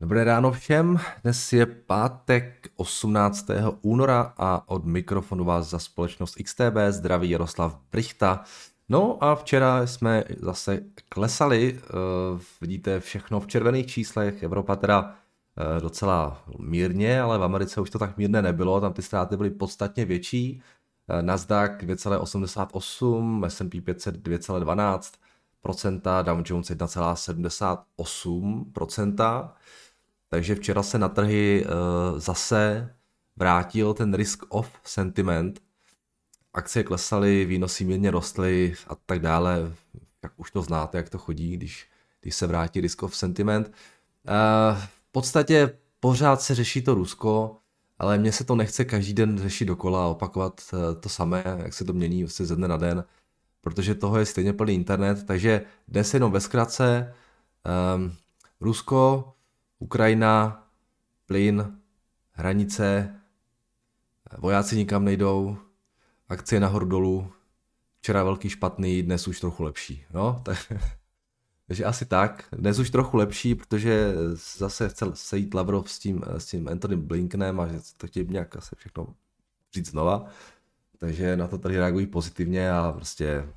Dobré ráno všem, dnes je pátek 18. února a od mikrofonu vás za společnost XTB zdraví Jaroslav Brychta. No a včera jsme zase klesali, vidíte všechno v červených číslech, Evropa teda docela mírně, ale v Americe už to tak mírné nebylo, tam ty ztráty byly podstatně větší. Nasdaq 2,88, S&P 500 2,12%, Dow Jones 1,78%. Takže včera se na trhy zase vrátil ten risk-off sentiment. Akcie klesaly, výnosy mírně rostly a tak dále. Tak už to znáte, jak to chodí, když se vrátí risk-off sentiment. V podstatě pořád se řeší to Rusko, ale mně se to nechce každý den řešit dokola a opakovat to samé, jak se to mění vlastně ze dne na den, protože toho je stejně plný internet. Takže dnes jenom ve zkratce. Rusko, Ukrajina, plyn, hranice, vojáci nikam nejdou, akcie nahoru dolů, včera velký špatný, dnes už trochu lepší. No, takže asi tak, dnes už trochu lepší, protože zase chce sejít Lavrov s tím Anthony Blinkenem a že to chtějí nějak asi všechno říct znova. Takže na to tady reagují pozitivně a prostě,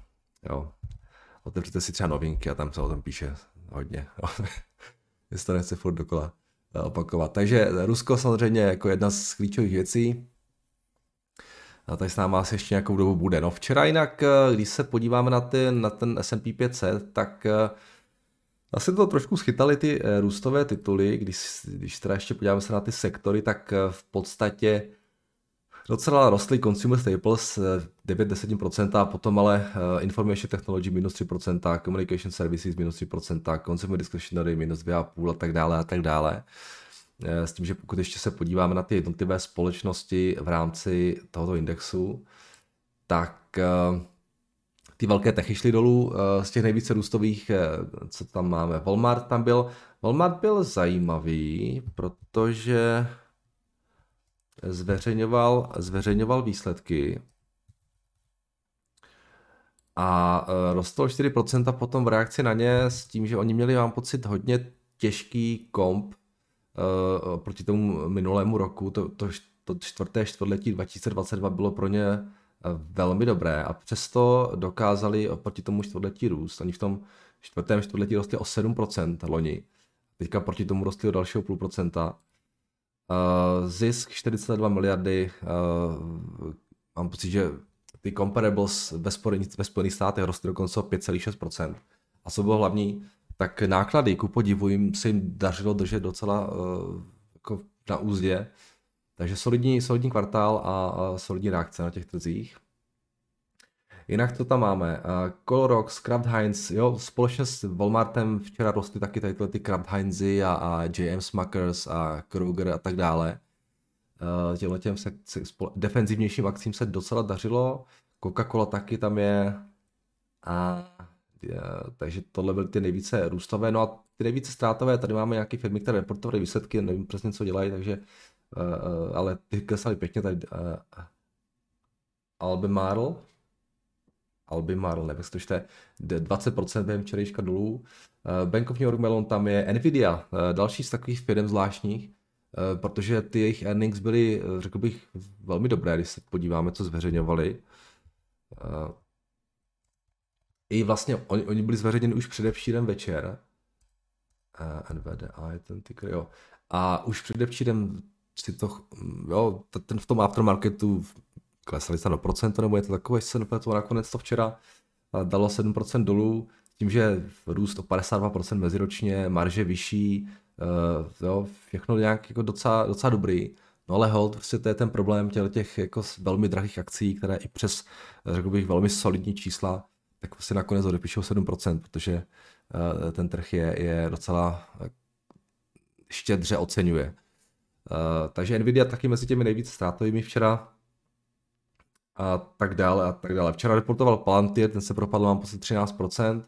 jo, otevřete si třeba novinky a tam se o tom píše hodně, jestli to nechce furt dokola opakovat. Takže Rusko samozřejmě jako jedna z klíčových věcí. A tady s náma asi ještě nějakou dobu bude. No včera jinak, když se podíváme na ten S&P 500, tak asi to trošku schytali ty růstové tituly. Když teda ještě podíváme se na ty sektory, tak v podstatě docela rostly Consumer Staples 9-10%, potom ale Information Technology minus 3%, Communication Services minus 3%, Consumer Discretionary minus 2,5% a tak dále. S tím, že pokud ještě se podíváme na ty jednotlivé společnosti v rámci tohoto indexu, tak ty velké techy šly dolů z těch nejvíce růstových, co tam máme. Walmart byl zajímavý, protože zveřejňoval výsledky a rostlo 4% potom v reakci na ně s tím, že oni měli, mám pocit, hodně těžký komp proti tomu minulému roku. To čtvrté čtvrtletí 2022 bylo pro ně velmi dobré a přesto dokázali proti tomu čtvrtletí růst. Oni v tom čtvrtém čtvrtletí rostli o 7% loni. Teďka proti tomu rostli o dalšího 0,5%. Zisk 42 miliardy, mám pocit, že ty comparables ve Spojených státech rostly dokonce o 5,6%. A co bylo hlavní, tak náklady, ku podivu, se jim dařilo držet docela jako na úzdě. Takže solidní kvartál a solidní reakce na těch trzích. Jinak to tam máme. Colorox, Kraft Heinz, jo, společně s Walmartem včera rostly taky tady ty Kraft Heinzy a JM Smakers a Kroger a tak dále. Těmhletěm defenzivnějším akcím se docela dařilo. Coca-Cola taky tam je. Takže tohle byly ty nejvíce růstové. No a ty nejvíce ztrátové, tady máme nějaké firmy, které reportovaly výsledky, nevím přesně, co dělají, takže, ale ty klesaly pěkně tady. Albemarle, nevím, jak to čte, 20% během včerejška dolů. Bank of New York Mellon tam je, Nvidia, další z takových firm zvláštních, protože ty jejich earnings byly, řekl bych, velmi dobré, když se podíváme, co zveřejňovali. I vlastně, oni byli zveřejněni už předevčírem večer. NVDA je ten ticker, jo. A už předevčírem si to, jo, ten v tom aftermarketu klesaly tam na procento, nebo je to takové, jestli se nepletu, nakonec to včera dalo 7% dolů, tím, že růst o 52% meziročně, marže vyšší, jo, všechno nějak jako docela dobrý. No ale hold, prostě to je ten problém těch jako velmi drahých akcí, které i přes, řekl bych, velmi solidní čísla, tak si nakonec odepíšou 7%, protože ten trh je docela štědře oceňuje. Takže Nvidia taky mezi těmi nejvíc ztrátovými včera a tak dále. Včera reportoval Palantir, ten se propadl, mám pocit, 13%.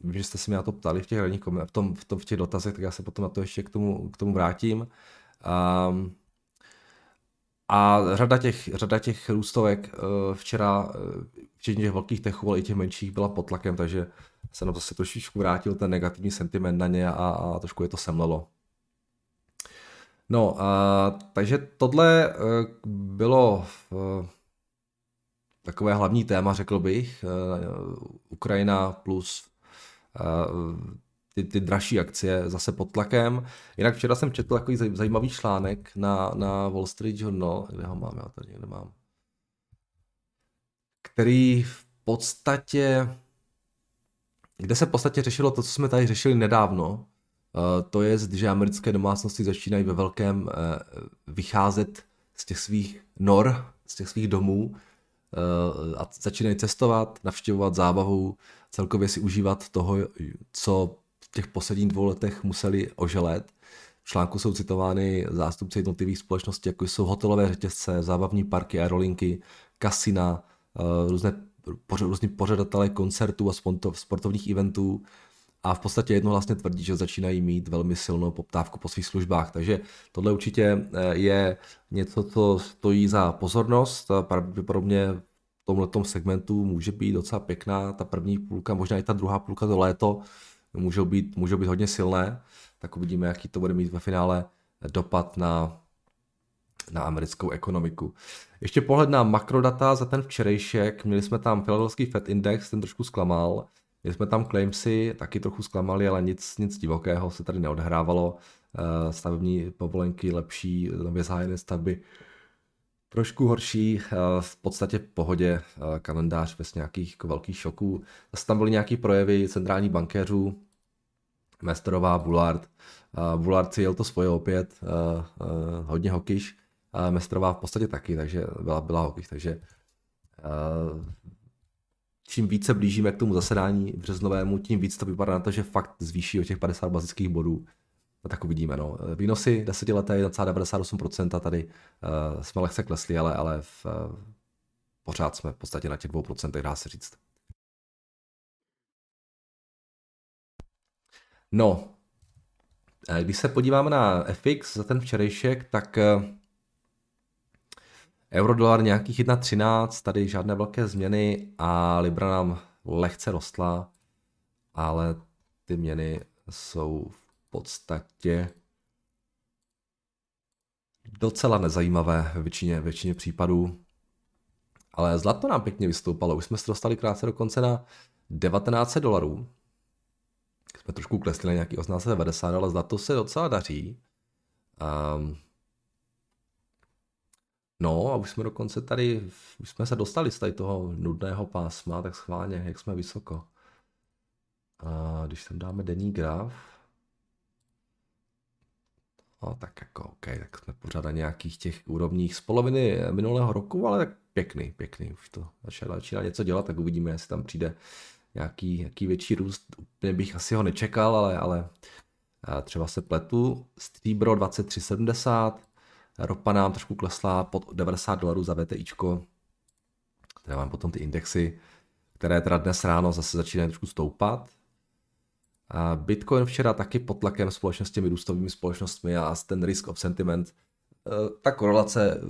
Vím, že jste se mě na to ptali v těch ranních v těch dotazech, tak já se potom na to ještě k tomu vrátím. A řada těch růstovek včera včetně těch velkých techů, ale i těch menších byla pod tlakem, takže se nám zase trošičku vrátil ten negativní sentiment na ně a trošku je to semlelo. No, takže tohle bylo takové hlavní téma, řekl bych, Ukrajina plus ty dražší akcie zase pod tlakem. Jinak včera jsem četl takový zajímavý článek na Wall Street Journal, kde ho mám, já tady někde mám, který v podstatě, kde se v podstatě řešilo to, co jsme tady řešili nedávno, to je, že americké domácnosti začínají ve velkém vycházet z těch svých nor, z těch svých domů a začínají cestovat, navštěvovat zábavu, celkově si užívat toho, co v těch posledních 2 letech museli oželet. V článku jsou citovány zástupci jednotlivých společností, jako jsou hotelové řetězce, zábavní parky, aerolinky, kasina, různí pořadatelé koncertů a sportovních eventů. A v podstatě jedno vlastně tvrdí, že začínají mít velmi silnou poptávku po svých službách. Takže tohle určitě je něco, co stojí za pozornost. Pravděpodobně v tomhletom segmentu může být docela pěkná ta první půlka, možná i ta druhá půlka to léto můžou být hodně silné. Tak uvidíme, jaký to bude mít ve finále dopad na americkou ekonomiku. Ještě pohled na makrodata za ten včerejšek. Měli jsme tam Filadelfský Fed index, ten trošku zklamal. Měli jsme tam claimsy, taky trochu zklamali, ale nic divokého se tady neodhrávalo. Stavební povolenky lepší, zahájené stavby trošku horší, v podstatě v pohodě, kalendář bez nějakých velkých šoků. Zase tam byly nějaké projevy centrální bankéřů, Mesterová, Bullard. Bullard si jel to svoje opět, hodně hokyš, Mesterová v podstatě taky, takže byla hokyš, takže... Čím více blížíme k tomu zasedání březnovému, tím víc to vypadá na to, že fakt zvýší o těch 50 bazických bodů. A tak uvidíme. No. Výnosy 10leté je 98%, tady jsme lehce klesli, ale pořád jsme v podstatě na těch 2%, dá se říct. No, když se podíváme na FX za ten včerejšek, tak... Eurodolar nějakých 1,13, tady žádné velké změny a libra nám lehce rostla, ale ty měny jsou v podstatě docela nezajímavé ve většině případů. Ale zlato nám pěkně vystoupalo, už jsme se dostali krátce dokonce na $19. Jsme trošku klesli na nějaký 18,90, ale zlato se docela daří. No a už jsme dokonce tady, už jsme se dostali z tady toho nudného pásma, tak schválně, jak jsme vysoko. A když tam dáme denní graf, no tak jako ok, tak jsme pořád na nějakých těch úrovních z poloviny minulého roku, ale tak pěkný, už to začíná něco dělat, tak uvidíme, jestli tam přijde nějaký větší růst, úplně bych asi ho nečekal, ale třeba se pletu, stříbro 23,70, ropa nám trošku klesla pod $90 za VTIčko. Tady mám potom ty indexy, které teda dnes ráno zase začínají trošku stoupat. A Bitcoin včera taky pod tlakem společnosti, vyrůstovými společnostmi a ten risk of sentiment. Ta korelace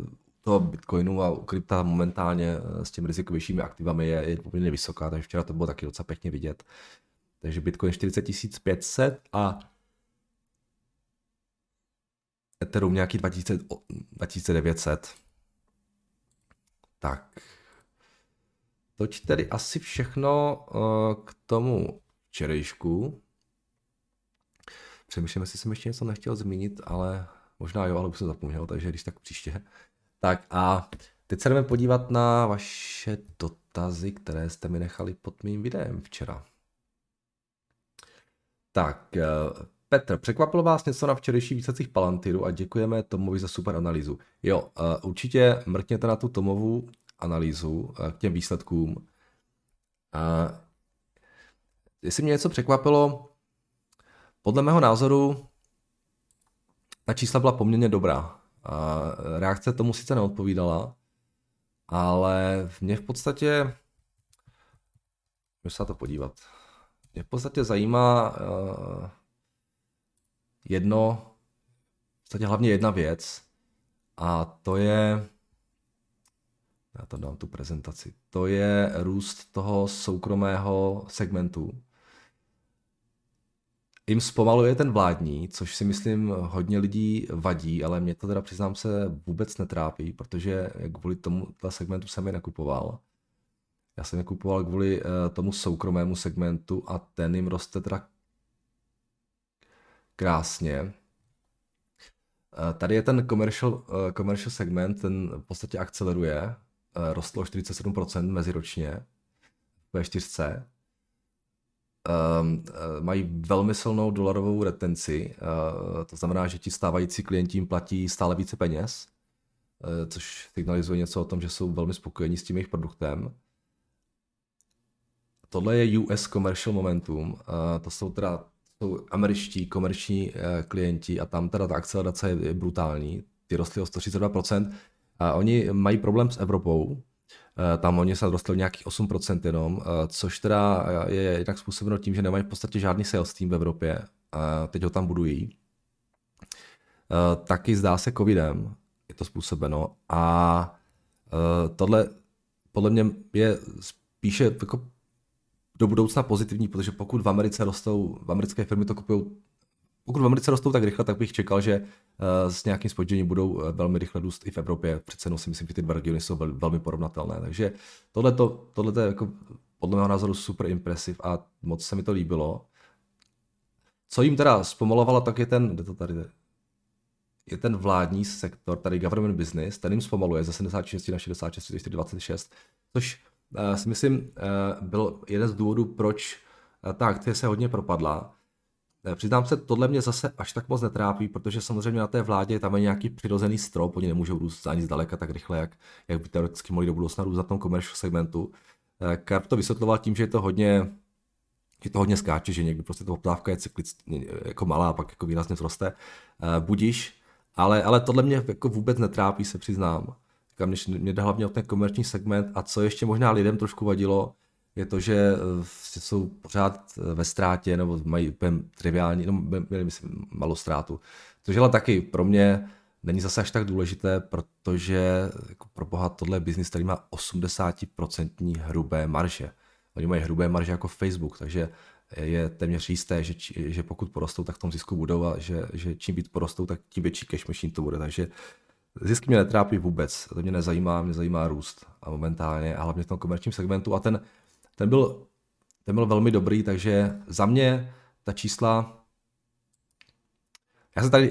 toho Bitcoinu a krypta momentálně s těmi rizikovějšími aktivami je poměrně vysoká, takže včera to bylo taky docela pěkně vidět. Takže Bitcoin 40,500 a Ethereum nějaký 2900. Tak. Toť tedy asi všechno k tomu včerejšku. Přemýšlím, jestli jsem ještě něco nechtěl zmínit, ale možná jo, ale už jsem zapomněl, takže když tak příště. Tak a teď se jdeme podívat na vaše dotazy, které jste mi nechali pod mým videem včera. Tak... Petr, překvapilo vás něco na včerejší výsledcích Palantiru a děkujeme Tomovi za super analýzu. Jo, určitě mrkněte na tu Tomovu analýzu k těm výsledkům. Jestli mě něco překvapilo, podle mého názoru ta čísla byla poměrně dobrá. Reakce tomu sice neodpovídala, ale mě v podstatě... Můžu se na to podívat. Mě v podstatě zajímá... v podstatě hlavně jedna věc, a to je já tam dám tu prezentaci, to je růst toho soukromého segmentu. Jim zpomaluje ten vládní, což si myslím hodně lidí vadí, ale mě to teda přiznám se vůbec netrápí, protože kvůli tomuto segmentu jsem je nakupoval. Já jsem je kupoval kvůli tomu soukromému segmentu a ten jim roste teda krásně. Tady je ten commercial segment, ten v podstatě akceleruje, rostlo 47% meziročně v P4C. Mají velmi silnou dolarovou retenci, to znamená, že ti stávající klienti jim platí stále více peněz, což signalizuje něco o tom, že jsou velmi spokojení s tím jejich produktem. Tohle je US Commercial Momentum, to jsou teda američtí komerční klienti a tam teda ta akcelerace je brutální, ty rostly o 132%. Oni mají problém s Evropou, tam oni se rostly o nějakých 8% jenom, což teda je jednak způsobeno tím, že nemají v podstatě žádný sales team v Evropě, teď ho tam budují. Taky zdá se covidem, je to způsobeno a tohle podle mě je spíše jako do budoucna pozitivní, protože pokud v Americe rostou, americké firmy to kupují, pokud v Americe rostou tak rychle, tak bych čekal, že s nějakým spožděním budou velmi rychle růst i v Evropě. Přece jenom si myslím, že ty dva regiony jsou velmi porovnatelné. Takže tohle je jako podle mého názoru super impresiv a moc se mi to líbilo. Co jim teda zpomalovalo, tak je ten, kde to tady je ten vládní sektor, tady government business, ten jim zpomaluje ze 76 na 66, 26, což si myslím, byl jeden z důvodů, proč ta akcie se hodně propadla. Přiznám se, tohle mě zase až tak moc netrápí, protože samozřejmě na té vládě tam je nějaký přirozený strop, oni nemůžou růst ani zdaleka tak rychle, jak by teoreticky mohli do budoucna růst na tom komerčním segmentu. Karp to vysvětloval tím, že je to hodně skáče, že někdy prostě ta poptávka je cyklicky jako malá a pak jako výrazně zroste. Budiš, ale tohle mě jako vůbec netrápí, se přiznám. Mě jde hlavně o ten komerční segment a co ještě možná lidem trošku vadilo, je to, že jsou pořád ve ztrátě nebo mají úplně triviální, měli myslím malou ztrátu. Což ale taky pro mě není zase až tak důležité, protože jako pro boha tohle je biznis, který má 80% hrubé marže. Oni mají hrubé marže jako Facebook, takže je téměř jisté, že pokud porostou, tak v tom zisku budou a že čím víc porostou, tak tím větší cash machine to bude. Takže zisk mě netrápí vůbec, to mě nezajímá, mě zajímá růst a momentálně a hlavně v tom komerčním segmentu a ten byl velmi dobrý, takže za mě ta čísla,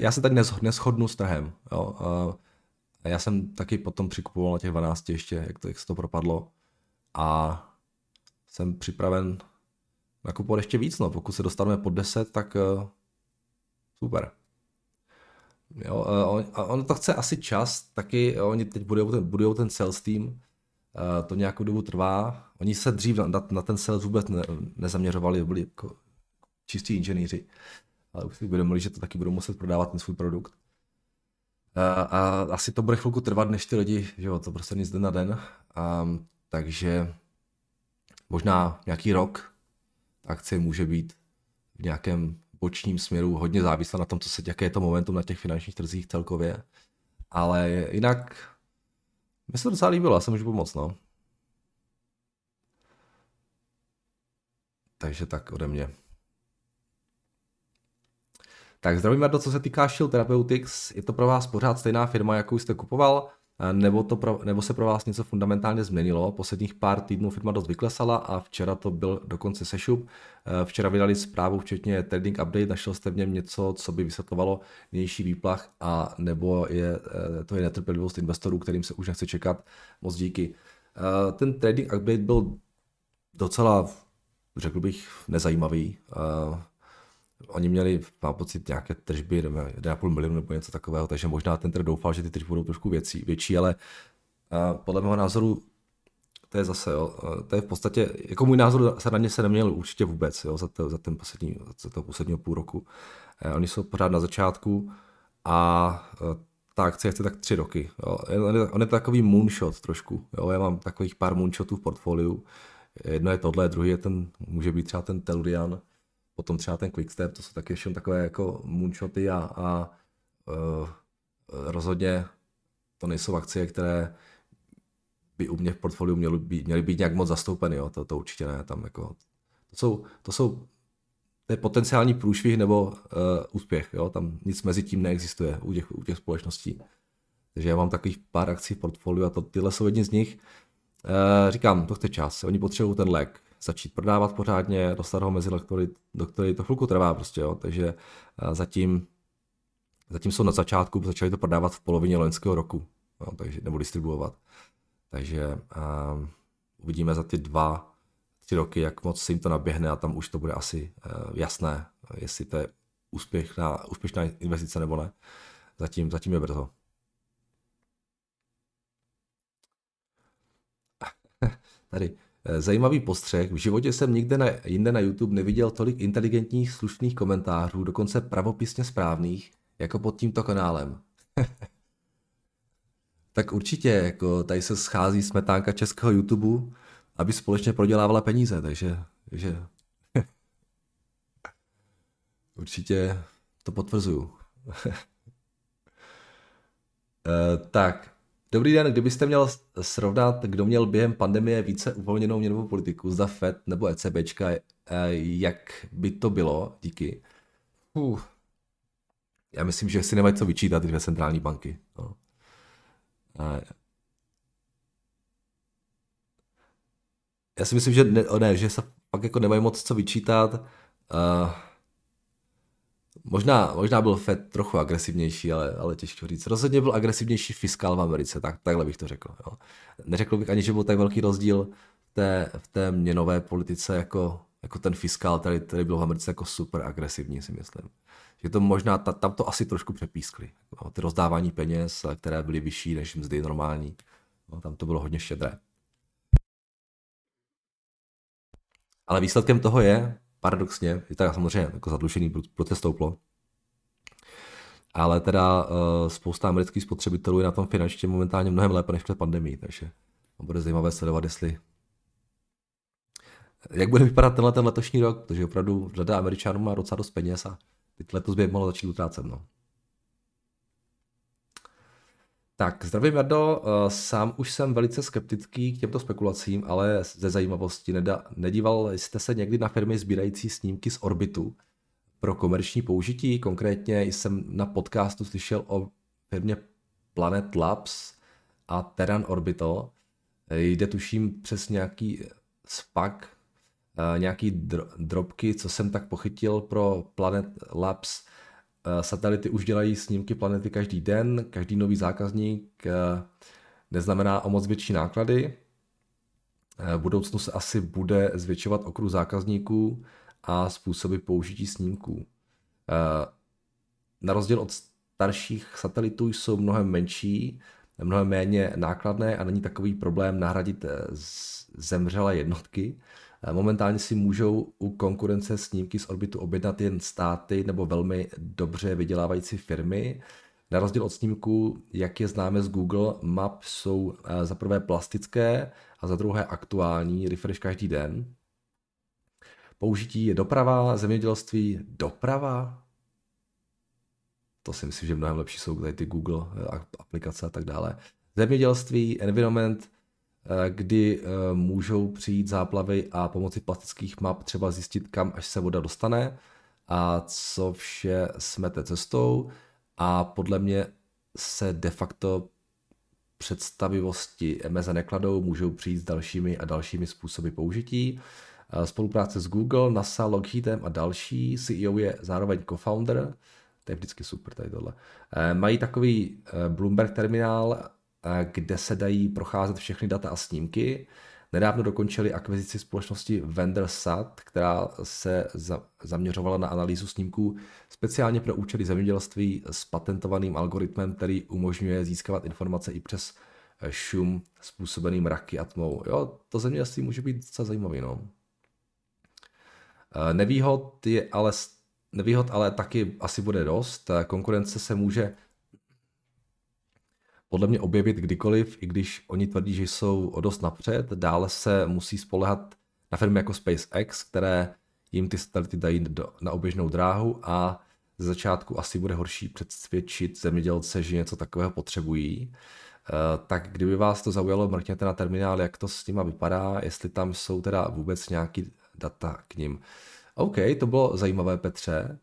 já se tady neshodnu s trhem, jo. Já jsem taky potom přikupoval na těch 12 ještě, jak se to propadlo a jsem připraven nakupovat ještě víc, no, pokud se dostaneme pod 10, tak super. Jo, on to chce asi čas, taky oni teď budujou ten sales team, to nějakou dobu trvá, oni se dřív na ten sales vůbec nezaměřovali, byli jako čistí inženýři, ale už si uvědomili, že to taky budou muset prodávat ten svůj produkt. A asi to bude chvilku trvat, než ty lidi, že jo, to prostě nic den na den, takže možná nějaký rok akcie může být v nějakém bočním směru hodně závislá na tom, jaké je to momentum na těch finančních trzích celkově. Ale jinak mi se docela líbilo, já se můžu pomoct, no. Takže tak ode mě. Tak zdravím, Mardo, co se týká Shield Therapeutics, je to pro vás pořád stejná firma, jakou jste kupoval, nebo se pro vás něco fundamentálně změnilo? Posledních pár týdnů firma dost vyklesala a včera to byl dokonce sešup. Včera vydali zprávu včetně trading update, našel jste v něm něco, co by vysvětlovalo vnější výplach a nebo to je netrpělivost investorů, kterým se už nechce čekat? Moc díky. Ten trading update byl docela, řekl bych, nezajímavý. Oni měli, mám pocit, nějaké tržby 1,5 milionu nebo něco takového, takže možná ten trh doufal, že ty tržby budou trošku větší, ale podle mého názoru to je zase, jo, to je v podstatě, jako můj názor se na ně se neměl určitě vůbec, jo, za toho posledního půl roku. Oni jsou pořád na začátku a ta akcie chce tak 3 roky. Jo. On je takový moonshot trošku, jo. Já mám takových pár moonshotů v portfoliu, jedno je tohle, druhý je ten, může být třeba ten Tellurian, potom třeba ten Quickstep, to jsou taky ještě takové jako moonshoty a rozhodně to nejsou akcie, které by u mě v portfoliu měly být nějak moc zastoupeny, jo? To určitě ne, tam jako, to je potenciální průšvih nebo úspěch, jo? Tam nic mezi tím neexistuje u těch společností. Takže já mám takových pár akcí v portfoliu a tyhle jsou jedni z nich. Říkám, to chce čas, oni potřebují ten lék začít prodávat pořádně, dostat ho mezi lektory, do který to chvilku trvá prostě, jo? Takže zatím jsou na začátku, začali to prodávat v polovině loňského roku, jo? Takže, nebo distribuovat. Takže uvidíme za ty 2-3 roky, jak moc se jim to naběhne a tam už to bude asi jasné, jestli to je úspěšná investice nebo ne. Zatím je brzo. Tady. Zajímavý postřeh. V životě jsem nikde jinde na YouTube neviděl tolik inteligentních, slušných komentářů, dokonce pravopisně správných, jako pod tímto kanálem. Tak určitě, jako tady se schází smetánka českého YouTube, aby společně prodělávala peníze, takže určitě to potvrzuju. Tak, dobrý den, kdybyste měl srovnat, kdo měl během pandemie více uvolněnou měnovou politiku, zda Fed nebo ECBčka, jak by to bylo, díky. Já myslím, že si nemají co vyčítat ty dvě centrální banky. No. Já si myslím, že ne, že se pak jako nemají moc co vyčítat. Možná byl Fed trochu agresivnější, ale těžko říct. Rozhodně byl agresivnější fiskál v Americe, takhle bych to řekl. Jo. Neřekl bych ani, že byl tak velký rozdíl v té měnové politice, jako ten fiskál, který byl v Americe jako super agresivní, si myslím. Že to možná, tam to asi trošku přepískli. No, ty rozdávání peněz, které byly vyšší než mzdy normální, no, tam to bylo hodně štědré. Ale výsledkem toho je, paradoxně, je tak samozřejmě jako zadlužení proces stouplo, ale teda spousta amerických spotřebitelů je na tom finančně momentálně mnohem lépe než před pandemií, takže bude zajímavé sledovat, jak bude vypadat ten letošní rok, protože opravdu řada Američanů má docela dost peněz a teď letos by mohlo začít utrácet. No. Tak, zdravím Jardo, sám už jsem velice skeptický k těmto spekulacím, ale ze zajímavosti nedíval jste se někdy na firmy sbírající snímky z orbitu pro komerční použití. Konkrétně jsem na podcastu slyšel o firmě Planet Labs a Terran Orbital. Jde tuším přes nějaký SPAC, nějaký drobky, co jsem tak pochytil pro Planet Labs. Satelity už dělají snímky planety každý den, každý nový zákazník neznamená o moc větší náklady. V budoucnu se asi bude zvětšovat okruh zákazníků a způsoby použití snímků. Na rozdíl od starších satelitů jsou mnohem menší, mnohem méně nákladné a není takový problém nahradit zemřelé jednotky. Momentálně si můžou u konkurence snímky z orbitu objednat jen státy nebo velmi dobře vydělávající firmy. Na rozdíl od snímků, jak je známe z Google Map, jsou za prvé plastické a za druhé aktuální, refresh každý den. Použití je doprava, zemědělství, doprava. To si myslím, že mnohem lepší jsou tady ty Google aplikace a tak dále. Zemědělství, environment, kdy můžou přijít záplavy a pomocí plastických map třeba zjistit, kam až se voda dostane a co vše smete cestou, a podle mě se de facto představivosti meze nekladou, můžou přijít s dalšími a dalšími způsoby použití. Spolupráce s Google, NASA, Lockheedem a další, CEO je zároveň co-founder, to je vždycky super tady tohle. Mají takový Bloomberg terminál, kde se dají procházet všechny data a snímky. Nedávno dokončili akvizici společnosti VendorSat, která se zaměřovala na analýzu snímků speciálně pro účely zemědělství s patentovaným algoritmem, který umožňuje získávat informace i přes šum způsobený mraky a tmou. Jo, to zemědělství může být docela zajímavé. No. Nevýhod ale taky asi bude dost. Konkurence se může podle mě objevit kdykoliv, i když oni tvrdí, že jsou o dost napřed. Dále se musí spolehat na firmy jako SpaceX, které jim ty starty dají na oběžnou dráhu, a ze začátku asi bude horší přesvědčit zemědělce, že něco takového potřebují. Tak kdyby vás to zaujalo, mrkněte na terminál, jak to s nima vypadá, jestli tam jsou teda vůbec nějaký data k nim. OK, to bylo zajímavé, Petře.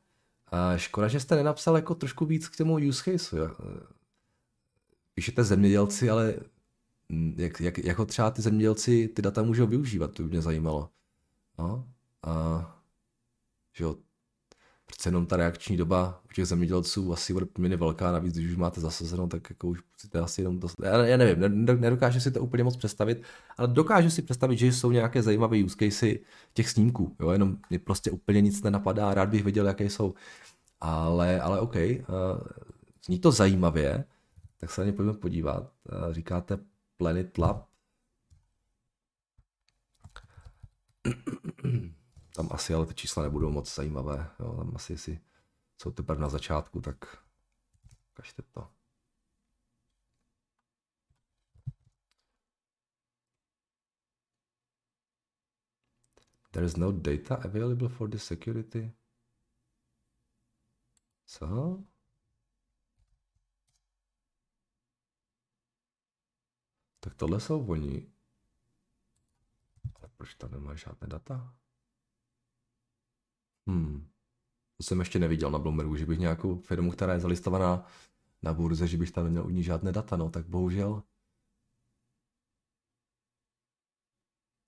Škoda, že jste nenapsal jako trošku víc k tomu use case. Píšete zemědělci, ale jak jako třeba ty zemědělci ty data můžou využívat, to by mě zajímalo. No, že jo, přece jenom ta reakční doba u těch zemědělců asi bude poměrně velká, navíc když už máte zasazeno, tak jako už musíte asi jenom to... Já nevím, nedokážu si to úplně moc představit, ale dokážu si představit, že jsou nějaké zajímavé use casey těch snímků, jo, jenom mě prostě úplně nic nenapadá, rád bych věděl, jaké jsou. Ale OK, zní to zajímavě, tak se na ně pojďme podívat. Říkáte Planet Lab. Tam asi ale ty čísla nebudou moc zajímavé, jo, tam asi jestli jsou teprve na začátku, tak ukažte to. There is no data available for the security. Co? Tak tohle jsou oni. Ale proč tam nemá žádné data? To jsem ještě neviděl na Bloombergu, že bych nějakou firmu, která je zalistovaná na burze, že bych tam neměl u ní žádné data, no tak bohužel.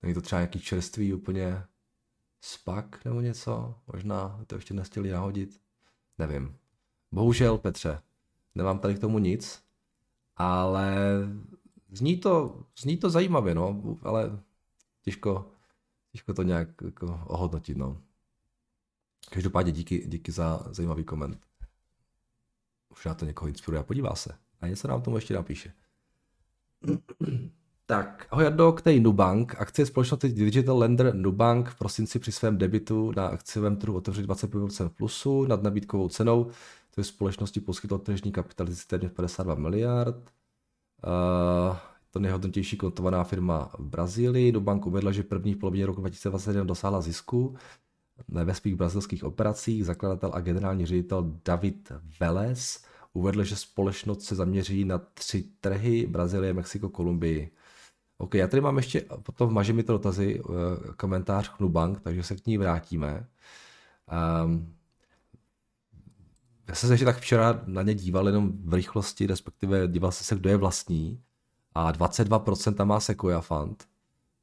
Není to třeba nějaký čerstvý úplně spak nebo něco, možná to ještě nechtěli nahodit, nevím. Bohužel, Petře, nemám tady k tomu nic, ale zní to zajímavě, no, ale těžko to nějak jako ohodnotit, no. Každopádně díky za zajímavý koment. Už na to někoho inspiruje a podívá se. A něco nám tomu ještě napíše. Tak, ahoj Jardo, k té Nubank. Akcie společnosti Digital Lender Nubank v prosinci při svém debitu na akciovém trhu otevřeli 25% plusu nad nabídkovou cenou. To je společnosti poskytlo tržní kapitalizaci téměř 52 miliard. To nejhodnotější kotovaná firma v Brazílii. Nubank uvedla, že v první polovině roku 2021 dosáhla zisku ve svých brazilských operacích. Zakladatel a generální ředitel David Vélez uvedl, že společnost se zaměří na 3 trhy: Brazílie, Mexiko, Kolumbii. OK, já tady mám ještě, potom maže mi to dotazy, komentář k Nubank, takže se k ní vrátíme. Já jsem se ještě tak včera na ně díval jenom v rychlosti, respektive díval jsem se, kdo je vlastní, a 22% tam má Sequoia Fund.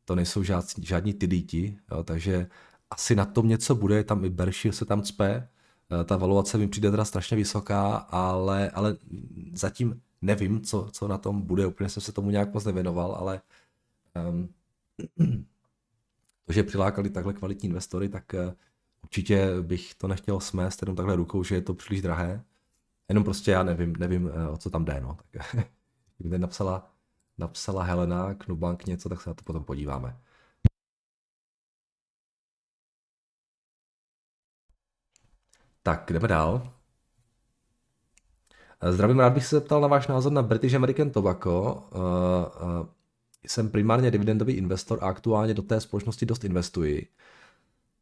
To nejsou žádní ty díti, jo, takže asi na tom něco bude, tam i Berkshire se tam cpe, ta valuace mi přijde teda strašně vysoká, ale zatím nevím, co na tom bude, úplně jsem se tomu nějak moc nevěnoval, ale to, že přilákali takhle kvalitní investory, tak určitě bych to nechtěl smést jenom takhle rukou, že je to příliš drahé, jenom prostě já nevím, o co tam jde, no. Tak, kdyby napsala Helena k Nubank něco, tak se na to potom podíváme. Tak, jdeme dál. Zdravím, rád bych se zeptal na váš názor na British American Tobacco. Jsem primárně dividendový investor a aktuálně do té společnosti dost investuji.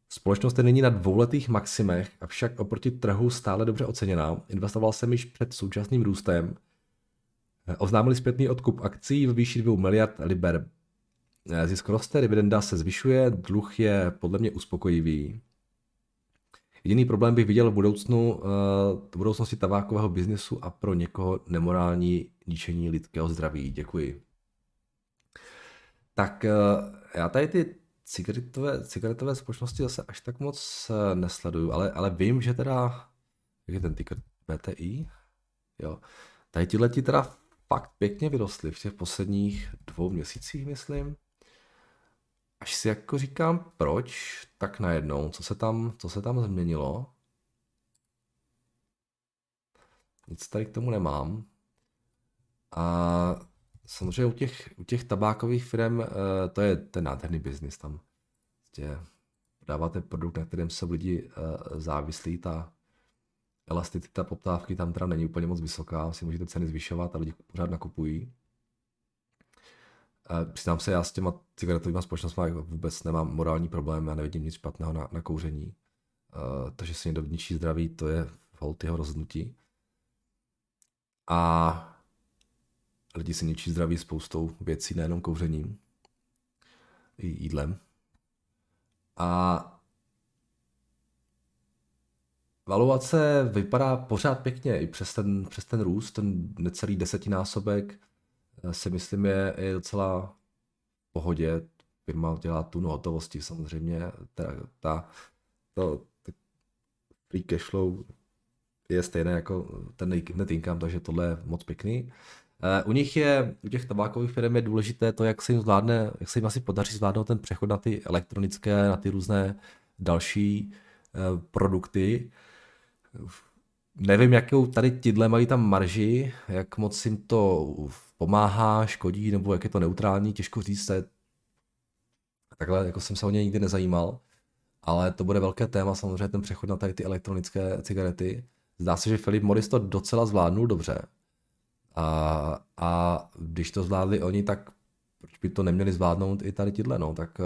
Společnost není na dvouletých maximech, avšak oproti trhu stále dobře oceněná. Investoval jsem již před současným růstem. Oznámili zpětný odkup akcí ve výši 2 miliard liber. Zisk roste, dividenda se zvyšuje, dluh je podle mě uspokojivý. Jediný problém bych viděl v budoucnosti tabákového biznesu a pro někoho nemorální ničení lidského zdraví. Děkuji. Tak já tady ty cigaretové společnosti zase až tak moc nesleduju, ale vím, že teda, jak je ten ticker, PTI, jo, tady tihleti teda fakt pěkně vyrostly v těch posledních 2 měsících, myslím. Až si jako říkám, proč, tak najednou, co se tam změnilo. Nic tady k tomu nemám. A samozřejmě u těch tabákových firm, to je ten nádherný biznis tam. Dáváte produkt, na kterém jsou lidi závislí, ta elasticita poptávky tam teda není úplně moc vysoká, si můžete ceny zvyšovat a lidi pořád nakupují. Přiznám se, já s těma cigaretovýma společnostmi vůbec nemám morální problém, já nevidím nic špatného na kouření. To, že si někdo ničí zdraví, to je holt jeho rozhodnutí. A lidi se ničí zdraví spoustou věcí, nejenom kouřením, i jídlem. A valuace vypadá pořád pěkně i přes ten růst, ten necelý desetinásobek si myslím je docela v pohodě. Firma dělá tunu hotovosti samozřejmě, free cash flow je stejné jako ten net income, takže tohle je moc pěkný. U těch tabákových firm je důležité to, jak se jim asi podaří zvládnout ten přechod na ty elektronické, na ty různé další produkty. Nevím, jakou tady tyhle mají tam marži, jak moc jim to pomáhá, škodí, nebo jak je to neutrální, těžko říct. Takhle jako jsem se o ně nikdy nezajímal, ale to bude velké téma, samozřejmě ten přechod na tady ty elektronické cigarety. Zdá se, že Philip Morris to docela zvládnul dobře. A když to zvládli oni, tak proč by to neměli zvládnout i tady tyhle, no, tak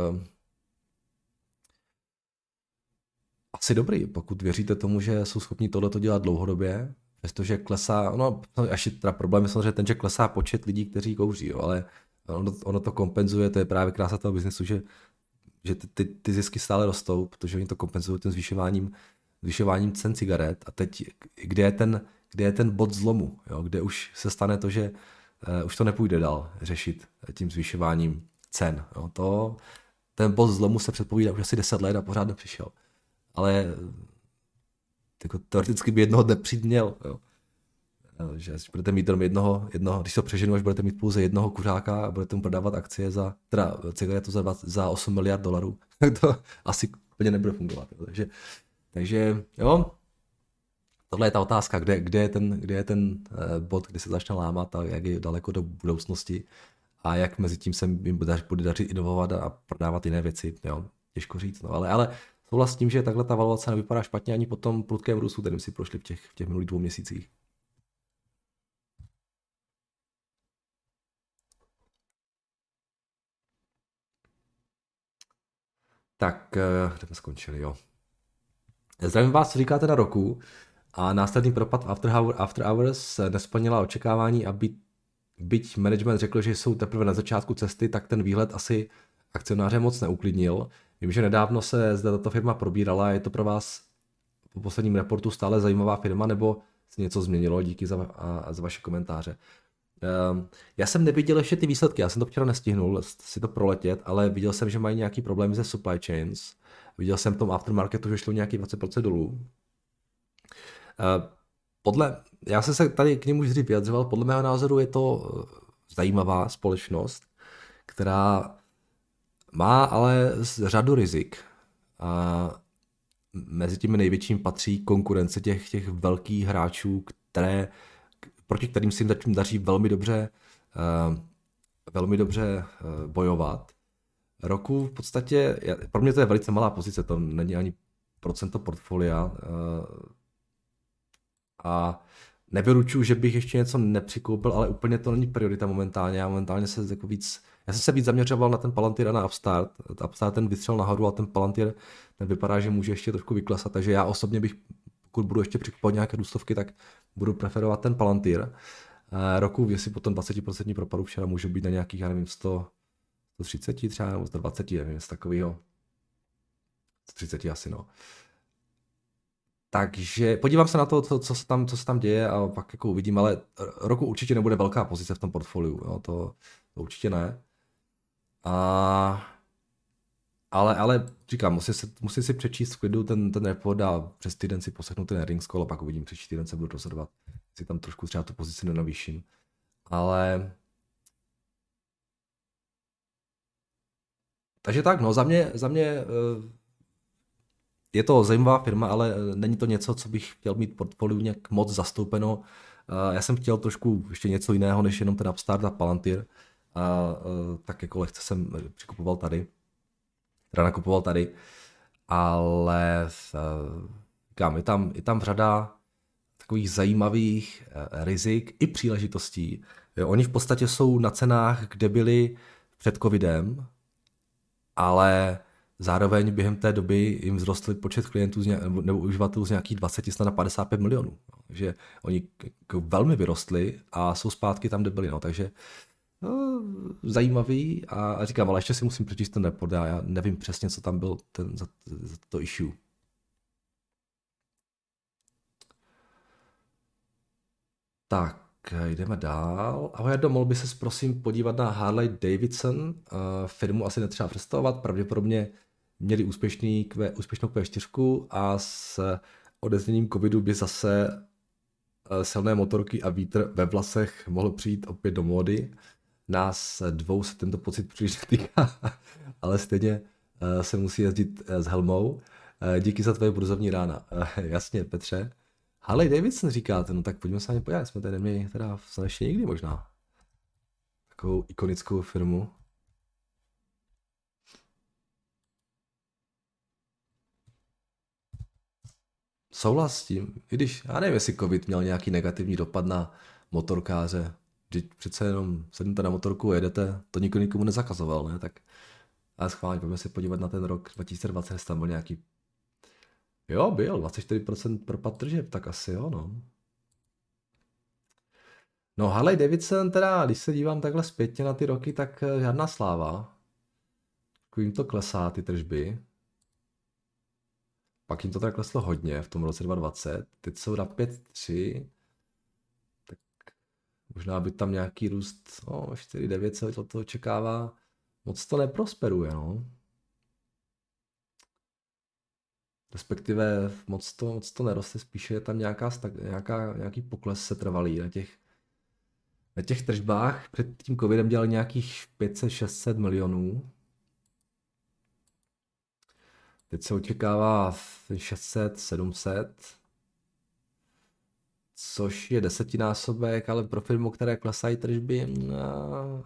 asi dobrý, pokud věříte tomu, že jsou schopni tohleto dělat dlouhodobě, přestože klesá, no, až je teda problém je samozřejmě ten, že klesá počet lidí, kteří kouří, jo, ale ono to kompenzuje, to je právě krása toho biznesu, že ty zisky stále rostou, protože oni to kompenzují tím zvyšováním cen cigaret. A teď, kde je ten bod zlomu, jo? Kde už se stane to, že už to nepůjde dál řešit tím zvyšováním cen. Jo? Ten bod zlomu se předpovídá už asi 10 let a pořád nepřišel. Ale jako, teoreticky by jednoho dne přijít měl. Jo? Že až budete mít jenom jednoho, když to přeženu, až budete mít pouze jednoho kuřáka a budete mu prodávat akcie cigaretu za 8 miliard dolarů, tak to asi úplně nebude fungovat. Jo? Takže jo, tohle je ta otázka, kde je ten bod, kde se začne lámat a jak je daleko do budoucnosti a jak mezi tím se jim bude dařit inovovat a prodávat jiné věci, jo, těžko říct, no, ale souhlasím s tím, že takhle ta valuace nevypadá špatně ani po tom prudkém růstu, kterým si prošli v těch minulých 2 měsících. Tak, kde jsme skončili, jo. Zdravím vás, co říkáte na roku a následný propad After Hours nesplnila očekávání, aby byť management řekl, že jsou teprve na začátku cesty, tak ten výhled asi akcionáře moc neuklidnil. Vím, že nedávno se zde tato firma probírala, je to pro vás po posledním reportu stále zajímavá firma, nebo se něco změnilo? Díky za vaše komentáře. Já jsem neviděl ještě ty výsledky, já jsem to včera nestihnul si to proletět, ale viděl jsem, že mají nějaký problémy se supply chains. Viděl jsem v tom aftermarketu, že šlo nějaký 20% dolů. Já jsem se tady k němu už dřív vyjadřoval, podle mého názoru je to zajímavá společnost, která má ale řadu rizik. A mezi těmi největším patří konkurence těch velkých hráčů, proti kterým se jim zatím daří velmi dobře bojovat. Roku v podstatě, pro mě to je velice malá pozice, to není ani procento portfolia a nevyručuju, že bych ještě něco nepřikoupil, ale úplně to není priorita momentálně. Já jsem se víc zaměřoval na ten Palantir a na Upstart. Upstart ten vystřel nahoru a ten Palantir, ten vypadá, že může ještě trošku vyklesat, takže já osobně bych, pokud budu ještě přikupovat nějaké důstovky, tak budu preferovat ten Palantir. Roku, jestli po tom 20% propadu včera může být na nějakých, já nevím, 130 třeba, nebo 120, nevím, z takového. 130 asi, no. Takže podívám se na to, co se tam děje a pak jako uvidím, ale roku určitě nebude velká pozice v tom portfoliu, jo, to určitě ne. Ale říkám, musím si přečíst v klidu ten report a přes týden si poslechnu ten earnings call a pak uvidím, příští týden se budu rozhodovat, jestli tam trošku třeba tu pozici nenavýším. Takže tak, no, za mě je to zajímavá firma, ale není to něco, co bych chtěl mít portfoliu nějak moc zastoupeno. Já jsem chtěl trošku ještě něco jiného, než jenom ten Upstart a Palantir. Tak jako lehce jsem přikupoval tady. Teda nakupoval tady. Ale říkám, je tam řada takových zajímavých rizik i příležitostí. Oni v podstatě jsou na cenách, kde byli před covidem, ale Zároveň během té doby jim vzrostl počet klientů nebo uživatelů z nějakých 20 na 55 milionů. Takže oni velmi vyrostli a jsou zpátky tam, kde byli. No. Takže no, zajímavý a říkám, ale ještě si musím přečíst ten report. Já nevím přesně, co tam byl za to issue. Tak. Jdeme dál. Ahoj, Jardo, mohl by se prosím podívat na Harley-Davidson. Firmu asi netřeba představovat, pravděpodobně měli úspěšnou Q4 a s odezněním covidu by zase silné motorky a vítr ve vlasech mohl přijít opět do módy. Nás dvou se tento pocit příliš netýká, ale stejně se musí jezdit s helmou. Díky za tvoje burzovní rána. Jasně, Petře. Harley-Davidson říkáte, no tak pojďme se na ně podívat, jsme tady neměli teda snad ještě nikdy možná. Takovou ikonickou firmu. Souhlas s tím, i když, já nevím, jestli covid měl nějaký negativní dopad na motorkáře. Vždyť přece jenom sednete na motorku a jedete, to nikdo nikomu nezakazoval, ne? Tak ale schválně, pojďme se podívat na ten rok 2020, tam byl nějaký. Jo, byl, 24% propad tržeb, tak asi jo, no. No Harley-Davidson teda, když se dívám takhle zpětně na ty roky, tak žádná sláva. Jim to klesá, ty tržby. Pak jim to teda kleslo hodně v tom roce 2020. Teď jsou na 5,3. Tak možná by tam nějaký růst, no 4,9 se od toho očekává. Moc to neprosperuje, no. Respektive moc to neroste, spíše je tam nějaký pokles se trvalý na těch tržbách. Před tím covidem dělali nějakých 500-600 milionů. Teď se očekává 600-700, což je desetinásobek, ale pro firmu, které klesají tržby,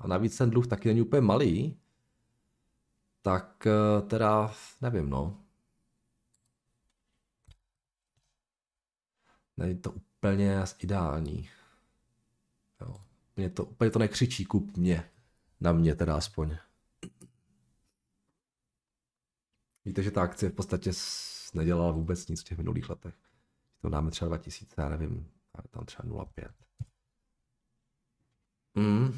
a navíc ten dluh taky není úplně malý, tak teda nevím, no. Není to úplně ideální. Jo. Úplně to nekřičí, kup mě. Na mě teda aspoň. Víte, že ta akcie v podstatě nedělala vůbec nic v těch minulých letech. To dáme třeba 2000, já nevím, ale tam třeba 0,5.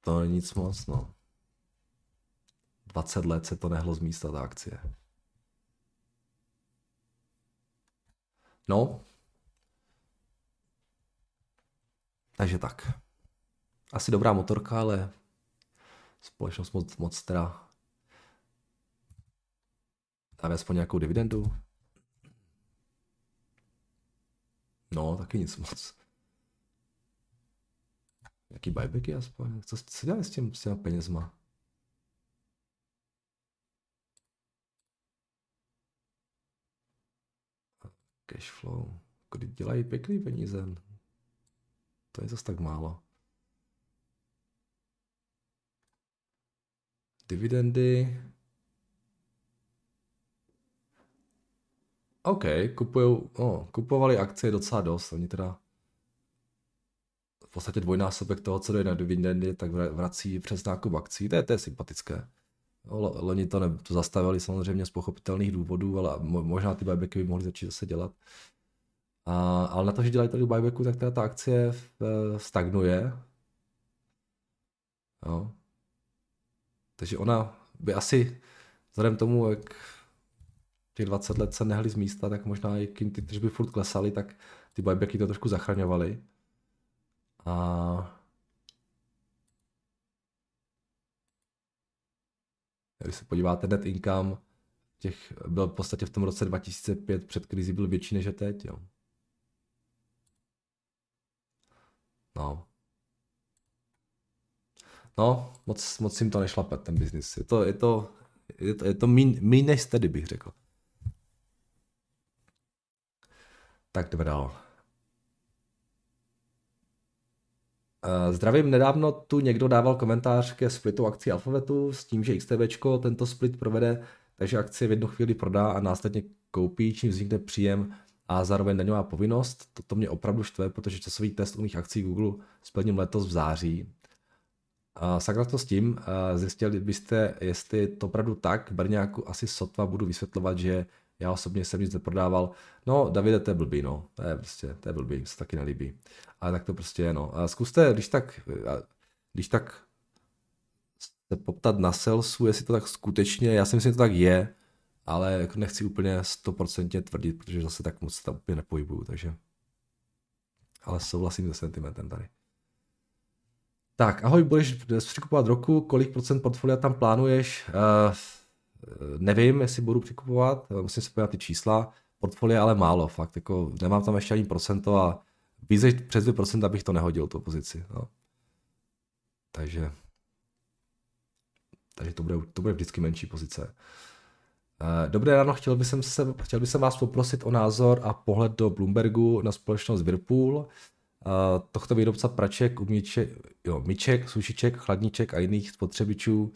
To není nic moc, no. 20 let se to nehlo z místa, ta akcie. No. Takže tak. Asi dobrá motorka, ale společnost moc teda dáme aspoň nějakou dividendu. No, taky nic moc. Jaký buybacky aspoň? Co dělali s těma penězma? Cashflow, kdy dělají pěkný peníze, to je zase tak málo. Dividendy. OK, kupovali akcie docela dost, oni teda v podstatě dvojnásobek toho, co jde na dividendy, tak vrací přes nákup akcí, to je sympatické. Loni to zastavili samozřejmě z pochopitelných důvodů, ale možná ty buybacky by mohly začít zase dělat. Ale na to, že dělají tady buybacků, tak ta akcie stagnuje. Jo. Takže ona by asi, vzhledem tomu, jak těch 20 let se nehly z místa, tak možná i když ty tržby furt klesaly, tak ty buybacky to trošku zachraňovaly. Když se podíváte, net income byl v podstatě v tom roce 2005 před krizí byl větší než je teď. Jo. No, moc jim to nešlape, ten biznis. Je to méně než steady, bych řekl. Tak jdeme dál. Zdravím, nedávno tu někdo dával komentář ke splitu akcí Alphabetu s tím, že XTBčko tento split provede, takže akcie v jednu chvíli prodá a následně koupí, čím vznikne příjem a zároveň daňová povinnost. To mě opravdu štve, protože časový test u mých akcí Google splním letos v září. Sakra to s tím, zjistili byste, jestli je to opravdu tak, Brňáku asi sotva budu vysvětlovat, že já osobně jsem nic neprodával. No, Davide, to je blbý, no. To je blbý, se taky nelíbí. Ale tak to prostě je, no. Zkuste, když tak se poptat na salesu, jestli to tak skutečně, já si myslím, že to tak je, ale jako nechci úplně 100% tvrdit, protože zase tak moc tam úplně nepohybuju, takže. Ale souhlasím se sentimentem tady. Tak, ahoj, budeš přikupovat roku, kolik procent portfolia tam plánuješ? Nevím, jestli budu přikupovat, musím se podívat ty čísla, portfolia ale málo, fakt, jako nemám tam ještě ani procento a více přes 2%, abych to nehodil, tu pozici, no. Takže to bude vždycky menší pozice. Dobré ráno, chtěl bych vás poprosit o názor a pohled do Bloombergu na společnost Whirlpool. Tohto výrobce praček, myček, sušiček, chladniček a jiných spotřebičů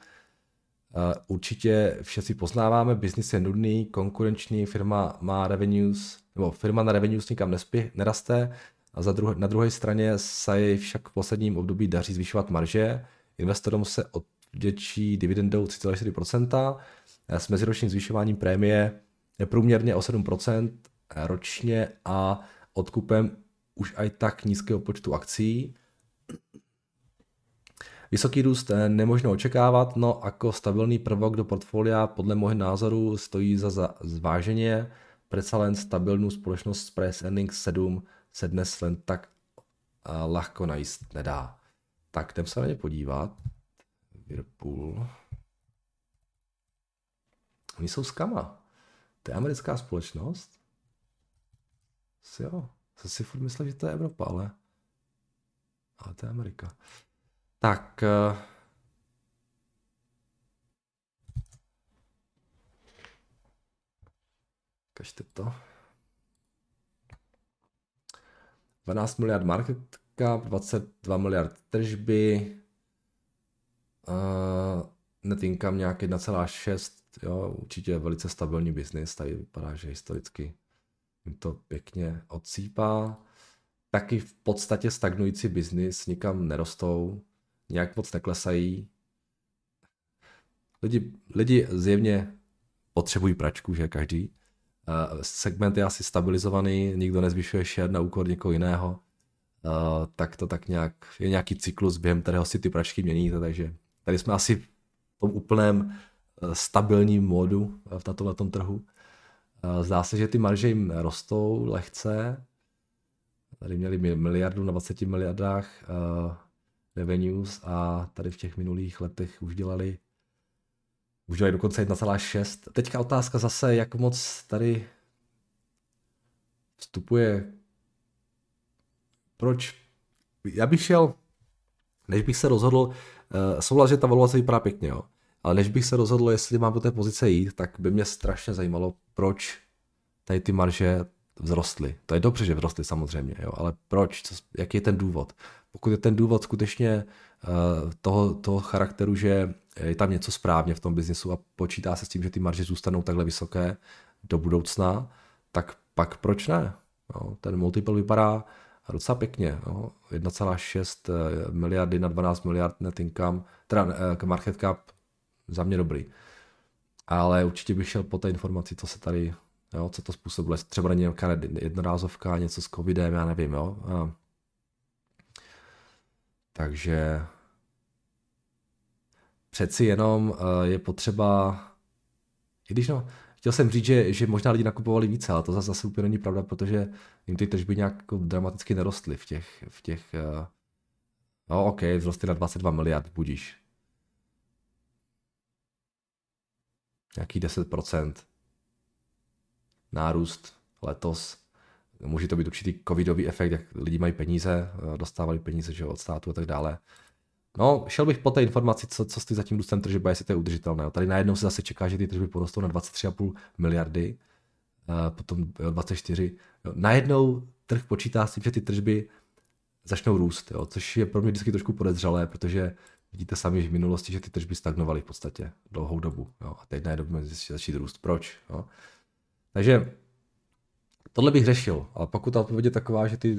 určitě všichni poznáváme, biznis je nudný, konkurenční, firma na revenues nikam neraste a na druhé straně se jej však v posledním období daří zvyšovat marže, investorům se odvděčí dividendou 3,4% s meziročním zvyšováním prémie průměrně o 7% ročně a odkupem už aj tak nízkého počtu akcií. Vysoký růst nemožno očekávat, no jako stabilní prvok do portfolia podle mého názoru stojí za zváženě. Přece len stabilní společnost s price earnings 7 se dnes len tak lahko najíst nedá. Tak jdem se na ně podívat. Whirlpool. Oni jsou skama. To je americká společnost? Jo. Co si furt myslel, že to je Evropa, ale to je Amerika. Tak. Kažte to. 12 miliard market cap, 22 miliard tržby. Net income nějaký 1,6. Jo, určitě velice stabilní biznis. Tady vypadá, že historicky jim to pěkně odsýpá. Taky v podstatě stagnující biznis, nikam nerostou, nějak moc neklesají. Lidi zjevně potřebují pračku, že každý. Segment je asi stabilizovaný, nikdo nezvyšuje share na úkor někoho jiného. Tak to tak nějak, je nějaký cyklus, během kterého si ty pračky měníte, takže tady jsme asi v tom úplném stabilním módu v tomto trhu. Zdá se, že ty marže jim rostou lehce. Tady měli miliardu na 20 miliardách revenues a tady v těch minulých letech už dělali dokonce 1,6. Teďka otázka zase, jak moc tady vstupuje. Proč? Já bych šel, než bych se rozhodl, souhlas, že ta valuace vypadá pěkně, jo. Ale než bych se rozhodl, jestli mám do té pozice jít, tak by mě strašně zajímalo, proč tady ty marže vzrostly. To je dobře, že vzrostly samozřejmě, jo, ale proč? Jaký je ten důvod? Pokud je ten důvod skutečně toho charakteru, že je tam něco správně v tom biznesu a počítá se s tím, že ty marže zůstanou takhle vysoké do budoucna, tak pak proč ne? Jo, ten multiple vypadá docela pěkně, jo. 1,6 miliardy na 12 miliard net income, teda market cap, za mě dobrý. Ale určitě bych šel po té informaci, co se tady, jo, co to způsobilo. Třeba nějaká jednorázovka, něco s covidem, já nevím, jo. Takže přeci jenom je potřeba, i když no, chtěl jsem říct, že možná lidi nakupovali více, ale to zase úplně není pravda, protože jim ty tržby nějak jako dramaticky nerostly v těch no ok, vzrostly na 22 miliard, budíš. Nějaký 10% nárůst letos. Může to být určitý covidový efekt, jak lidi mají peníze, dostávali peníze, že, od státu a tak dále. No, šel bych po té informaci, co stojí za tím růstem tržby, jestli to je udržitelné. Tady najednou se zase čeká, že ty tržby porostou na 23,5 miliardy, potom 24. Jo, najednou trh počítá s tím, že ty tržby začnou růst, jo, což je pro mě vždycky trošku podezřelé, protože vidíte sami v minulosti, že ty tržby stagnovaly v podstatě dlouhou dobu. Jo. A teď najednou začít růst. Proč? Jo. Takže tohle bych řešil, ale pokud ta odpověď je taková, že ty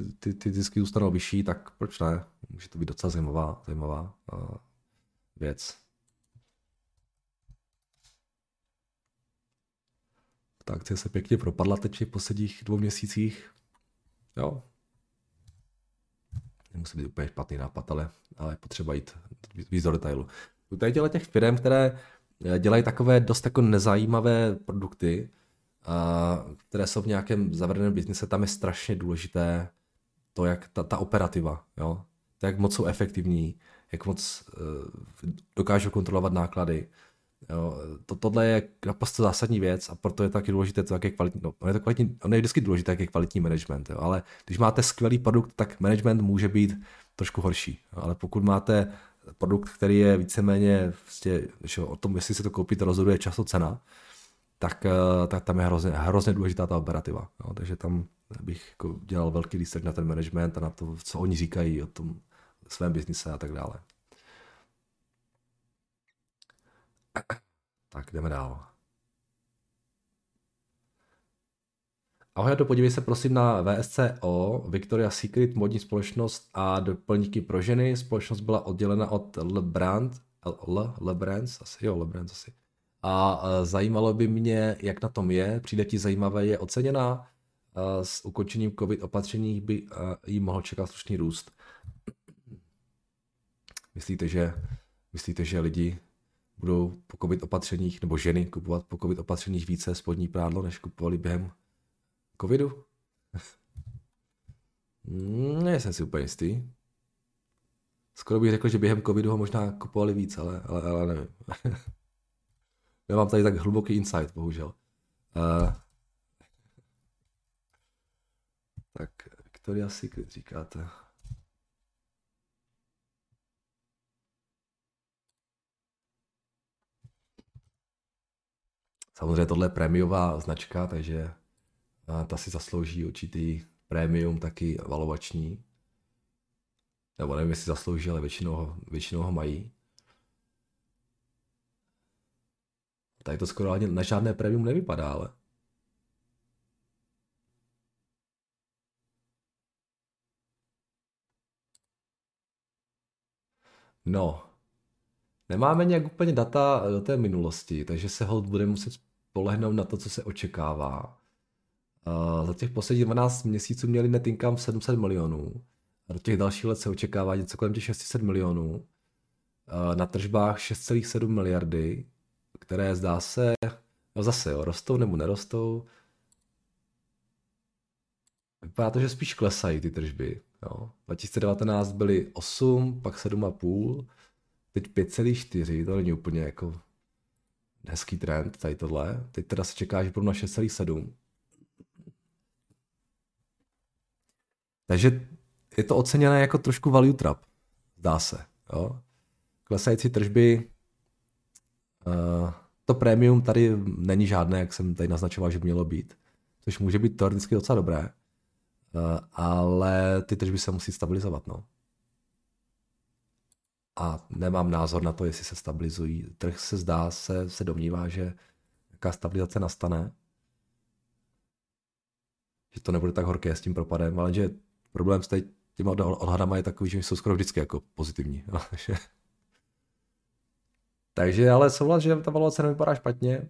zisky zůstanou vyšší, tak proč ne? Může to být docela zajímavá věc. Ta akcie se pěkně propadla teď v posledních 2 měsících. Jo. Nemusí být úplně špatný nápad, ale potřeba jít víc do detailu. U těch firm, které dělají takové dost jako nezajímavé produkty, které jsou v nějakém zavedeném biznise, tam je strašně důležité to, jak ta operativa, jo? To, jak moc jsou efektivní, jak moc dokážou kontrolovat náklady. Jo? Tohle je naprosto zásadní věc a proto je taky důležité to, jak je kvalitní, no, ono je vždycky důležité, jak je kvalitní management, jo? Ale když máte skvělý produkt, tak management může být trošku horší, jo? Ale pokud máte produkt, který je víceméně o tom, jestli si to koupíte, rozhoduje často cena, tak tam je hrozně důležitá ta operativa. Jo? Takže tam bych jako dělal velký research na ten management a na to, co oni říkají o tom svém biznise a tak dále. Tak jdeme dál. Ahoj, podívej se prosím na VSCO, Victoria's Secret, modní společnost a doplňky pro ženy. Společnost byla oddělena od L Brands. A zajímalo by mě, jak na tom je. Přijde ti zajímavé, je oceněná. S ukončením covid opatření by jí mohl čekat slušný růst. Myslíte, že lidi budou po covid opatřeních, nebo ženy kupovat po covid opatřeních více spodní prádlo, než kupovali během covidu? Nejsem si úplně jistý. Skoro bych řekl, že během covidu ho možná kupovali víc, ale nevím. Nemám tady tak hluboký insight, bohužel. Tak, Victoria's Secret říkáte. Samozřejmě tohle je prémiová značka, takže ta si zaslouží určitý prémium, taky valovační. Nebo nevím, jestli zaslouží, ale většinou ho mají. Tady to skoro ani na žádné prémium nevypadá, ale. No. Nemáme nějak úplně data do té minulosti, takže se holt bude muset spolehnout na to, co se očekává. Za těch posledních 12 měsíců měli net income 700 milionů. A do těch dalších let se očekává něco kolem těch 600 milionů. Na tržbách 6,7 miliardy. Které zdá se, no zase jo, rostou nebo nerostou. Vypadá to, že spíš klesají ty tržby. Jo. 2019 byly 8, pak 7,5, teď 5,4, to není úplně jako hezký trend tady tohle. Teď teda se čeká, že budou na 6,7. Takže je to oceněné jako trošku value trap, zdá se. Jo. Klesající tržby. To prémium tady není žádné, jak jsem tady naznačoval, že mělo být, což může být teoreticky docela dobré, ale ty tržby se musí stabilizovat. No. A nemám názor na to, jestli se stabilizují. Trh se zdá, se domnívá, že nějaká stabilizace nastane, že to nebude tak horké s tím propadem, ale že problém s těma odhadama je takový, že jsou skoro vždycky jako pozitivní. Takže ale souhlas, že ta valuace nevypadá špatně,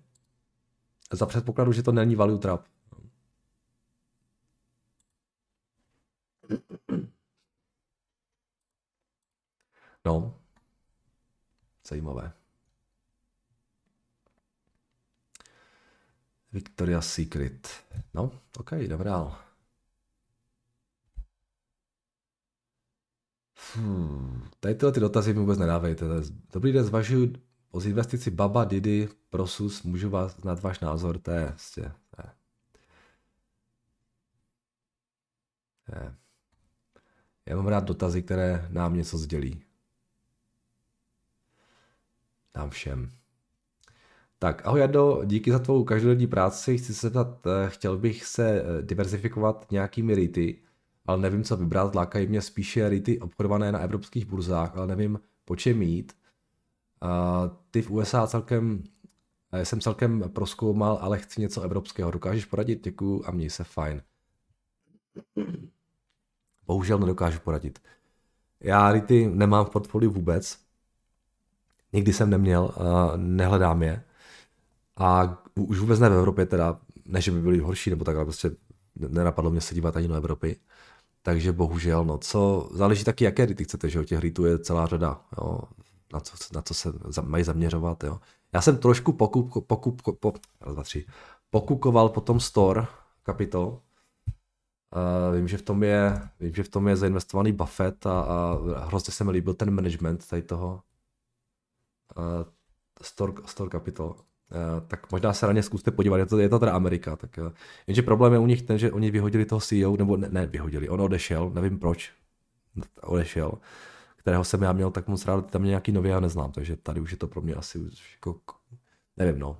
za předpokladu, že to není value trap. No, zajímavé. Victoria's Secret. No, ok, jdeme dál. Tady tyhle dotazy mi vůbec nedávejte. Dobrý den, zvažuji o investici Baba, Didi, Prosus, můžu vás znát váš názor, to je vlastně, ne. Já mám rád dotazy, které nám něco sdělí. Nám všem. Tak, ahoj Jado, díky za tvou každodenní práci, chci se zeptat, chtěl bych se diverzifikovat nějakými rity, ale nevím, co vybrat, lákají mě spíše rity obchodované na evropských burzách, ale nevím, po čem jít. Ty v USA jsem celkem prozkoumal, ale chci něco evropského. Dokážeš poradit? Děkuju a měj se fajn. Bohužel nedokážu poradit. Já rity nemám v portfoliu vůbec. Nikdy jsem neměl, nehledám je. A už vůbec ne v Evropě teda, než by byly horší nebo tak, ale prostě nenapadlo mě se dívat ani do Evropy. Takže bohužel, no co, záleží taky, jaké rity chcete, že jo, těch ritů je celá řada, jo, na co se mají zaměřovat, jo. Já jsem trošku pokukoval po tom Store Capital. Vím, že v tom je zainvestovaný Buffett a hrozně se mi líbil ten management tady toho Store Capital. Tak možná se na ně zkuste podívat, je to teda Amerika. Tak, jenže problém je u nich ten, že oni vyhodili toho CEO, nebo ne vyhodili, on odešel, nevím proč, odešel, kterého jsem já měl tak moc rád, tam nějaký nový já neznám, takže tady už je to pro mě asi už jako, nevím no.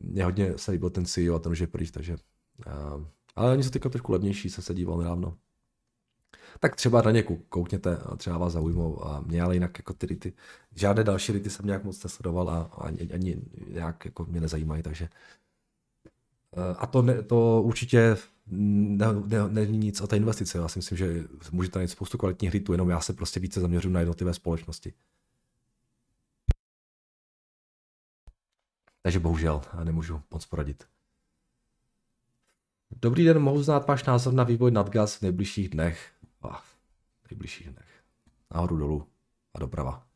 Mně hodně se líbil ten CEO a ten už je pryč, takže... Ale oni jsou teďka trošku levnější, jsem se díval nedávno. Tak třeba na ně koukněte, třeba vás zaujmou a mě, ale jinak jako ty rity, žádné další rity jsem nějak moc nesledoval a ani nějak jako mě nezajímají, takže... A to určitě není nic o té investice, já si myslím, že můžete najít spoustu kvalitních rytů, jenom já se prostě více zaměřuju na jednotlivé společnosti. Takže bohužel, nemůžu moc poradit. Dobrý den, mohu znát váš názor na vývoj nadgas v nejbližších dnech? Nahoru, dolů a doprava.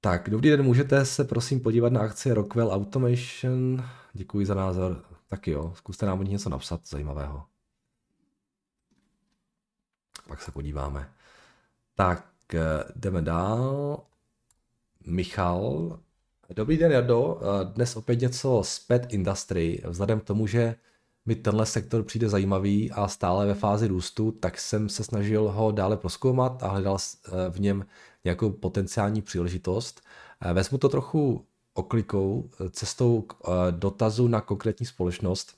Tak, dobrý den, můžete se prosím podívat na akci Rockwell Automation? Děkuji za názor. Taky jo, zkuste nám o něco napsat zajímavého. Pak se podíváme. Tak, jdeme dál. Michal. Dobrý den, Jardo. Dnes opět něco z Pet Industry. Vzhledem k tomu, že mi tenhle sektor přijde zajímavý a stále ve fázi růstu, tak jsem se snažil ho dále prozkoumat a hledal v něm nějakou potenciální příležitost. Vezmu to trochu oklikou, cestou k dotazu na konkrétní společnost.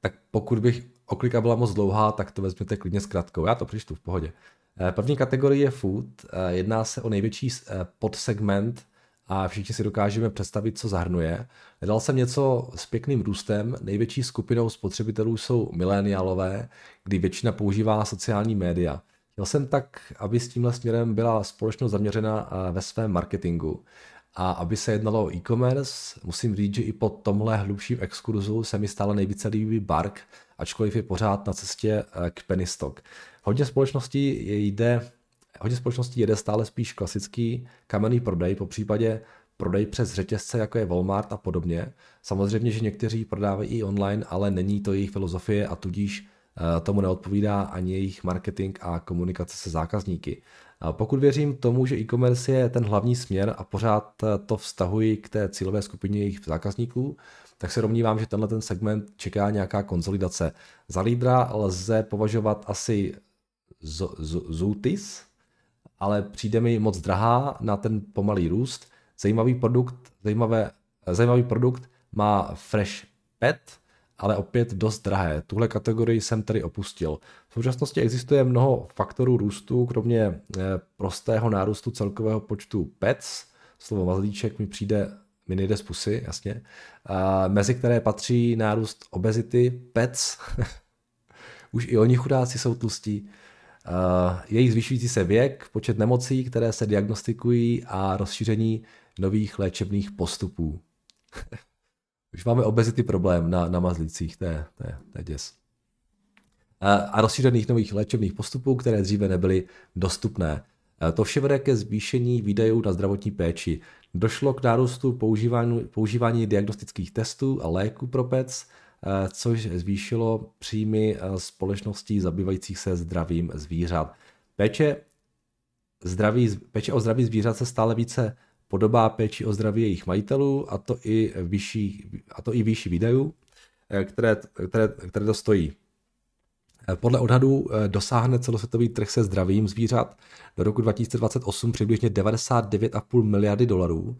Tak pokud bych oklika byla moc dlouhá, tak to vezměte klidně zkratkou. Já to přečtu v pohodě. První kategorie je food. Jedná se o největší podsegment a všichni si dokážeme představit, co zahrnuje. Nedal jsem něco s pěkným růstem. Největší skupinou spotřebitelů jsou mileniálové, kdy většina používá sociální média. Chtěl jsem tak, aby s tímhle směrem byla společnost zaměřena ve svém marketingu. A aby se jednalo o e-commerce, musím říct, že i po tomhle hlubším exkurzu se mi stále nejvíce líbí Bark, ačkoliv je pořád na cestě k penny stock. Hodně společností jede stále spíš klasický kamenný prodej, popřípadě prodej přes řetězce, jako je Walmart a podobně. Samozřejmě, že někteří prodávají i online, ale není to jejich filozofie a tudíž tomu neodpovídá ani jejich marketing a komunikace se zákazníky. Pokud věřím tomu, že e-commerce je ten hlavní směr a pořád to vztahuji k té cílové skupině jejich zákazníků, tak se domnívám, že tenhle ten segment čeká nějaká konsolidace. Za lídra lze považovat asi Zutis, ale přijde mi moc drahá na ten pomalý růst. Zajímavý produkt má Fresh Pet, ale opět dost drahé. Tuhle kategorii jsem tedy opustil. V současnosti existuje mnoho faktorů růstu, kromě prostého nárůstu celkového počtu pets, slovo mazlíček mi nejde z pusy, jasně, mezi které patří nárůst obezity, pets, už i oni chudáci jsou tlustí, jejich zvyšující se věk, počet nemocí, které se diagnostikují a rozšíření nových léčebných postupů. Už máme obezity problém na mazlících, to je děs. A rozšířených nových léčebných postupů, které dříve nebyly dostupné. To vše vede ke zvýšení výdajů na zdravotní péči. Došlo k nárůstu používání diagnostických testů a léků pro pets, což zvýšilo příjmy společností zabývajících se zdravím zvířat. Péče o zdraví zvířat se stále více podobá péči o zdraví jejich majitelů, a to i výši výdajů, které to stojí. Podle odhadů dosáhne celosvětový trh se zdravím zvířat do roku 2028 přibližně 99,5 miliardy dolarů.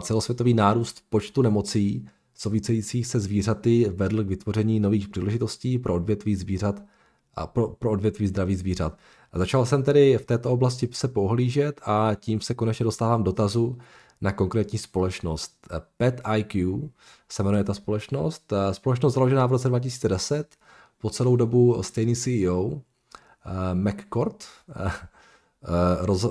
Celosvětový nárůst počtu nemocí souvisejících se zvířaty vedl k vytvoření nových příležitostí pro odvětví zdraví zvířat. Začal jsem tedy v této oblasti se pohlížet a tím se konečně dostávám dotazu na konkrétní společnost. PetIQ se jmenuje ta společnost. Společnost založená v roce 2010, po celou dobu stejný CEO, McCord,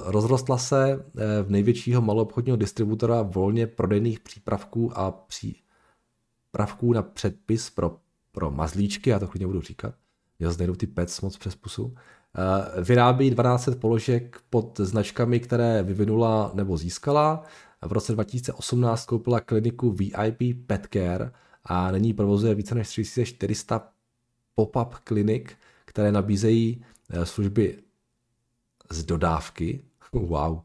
Rozrostla se v největšího maloobchodního distributora volně prodejných přípravků a přípravků na předpis pro mazlíčky, já to klidně budu říkat, já zde jdu ty pec moc přes pusu, vyrábí 1200 položek pod značkami, které vyvinula nebo získala. V roce 2018 koupila kliniku VIP Pet Care a nyní provozuje více než 3400 pop-up klinik, které nabízejí služby z dodávky. Wow.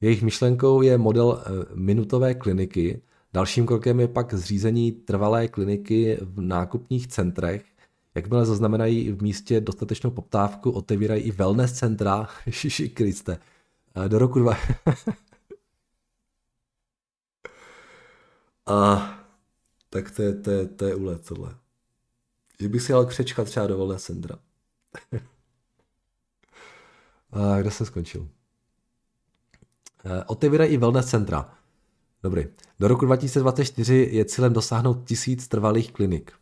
Jejich myšlenkou je model minutové kliniky. Dalším krokem je pak zřízení trvalé kliniky v nákupních centrech. Jakmile zaznamenají v místě dostatečnou poptávku, otevírají i wellness centra. Ježiši Kriste. Do roku 2. Tak to je úlet tohle. Že bych si jel křečka třeba do wellness centra. Kde jsem skončil? Otevírají i wellness centra. Dobrý. Do roku 2024 je cílem dosáhnout 1000 trvalých klinik.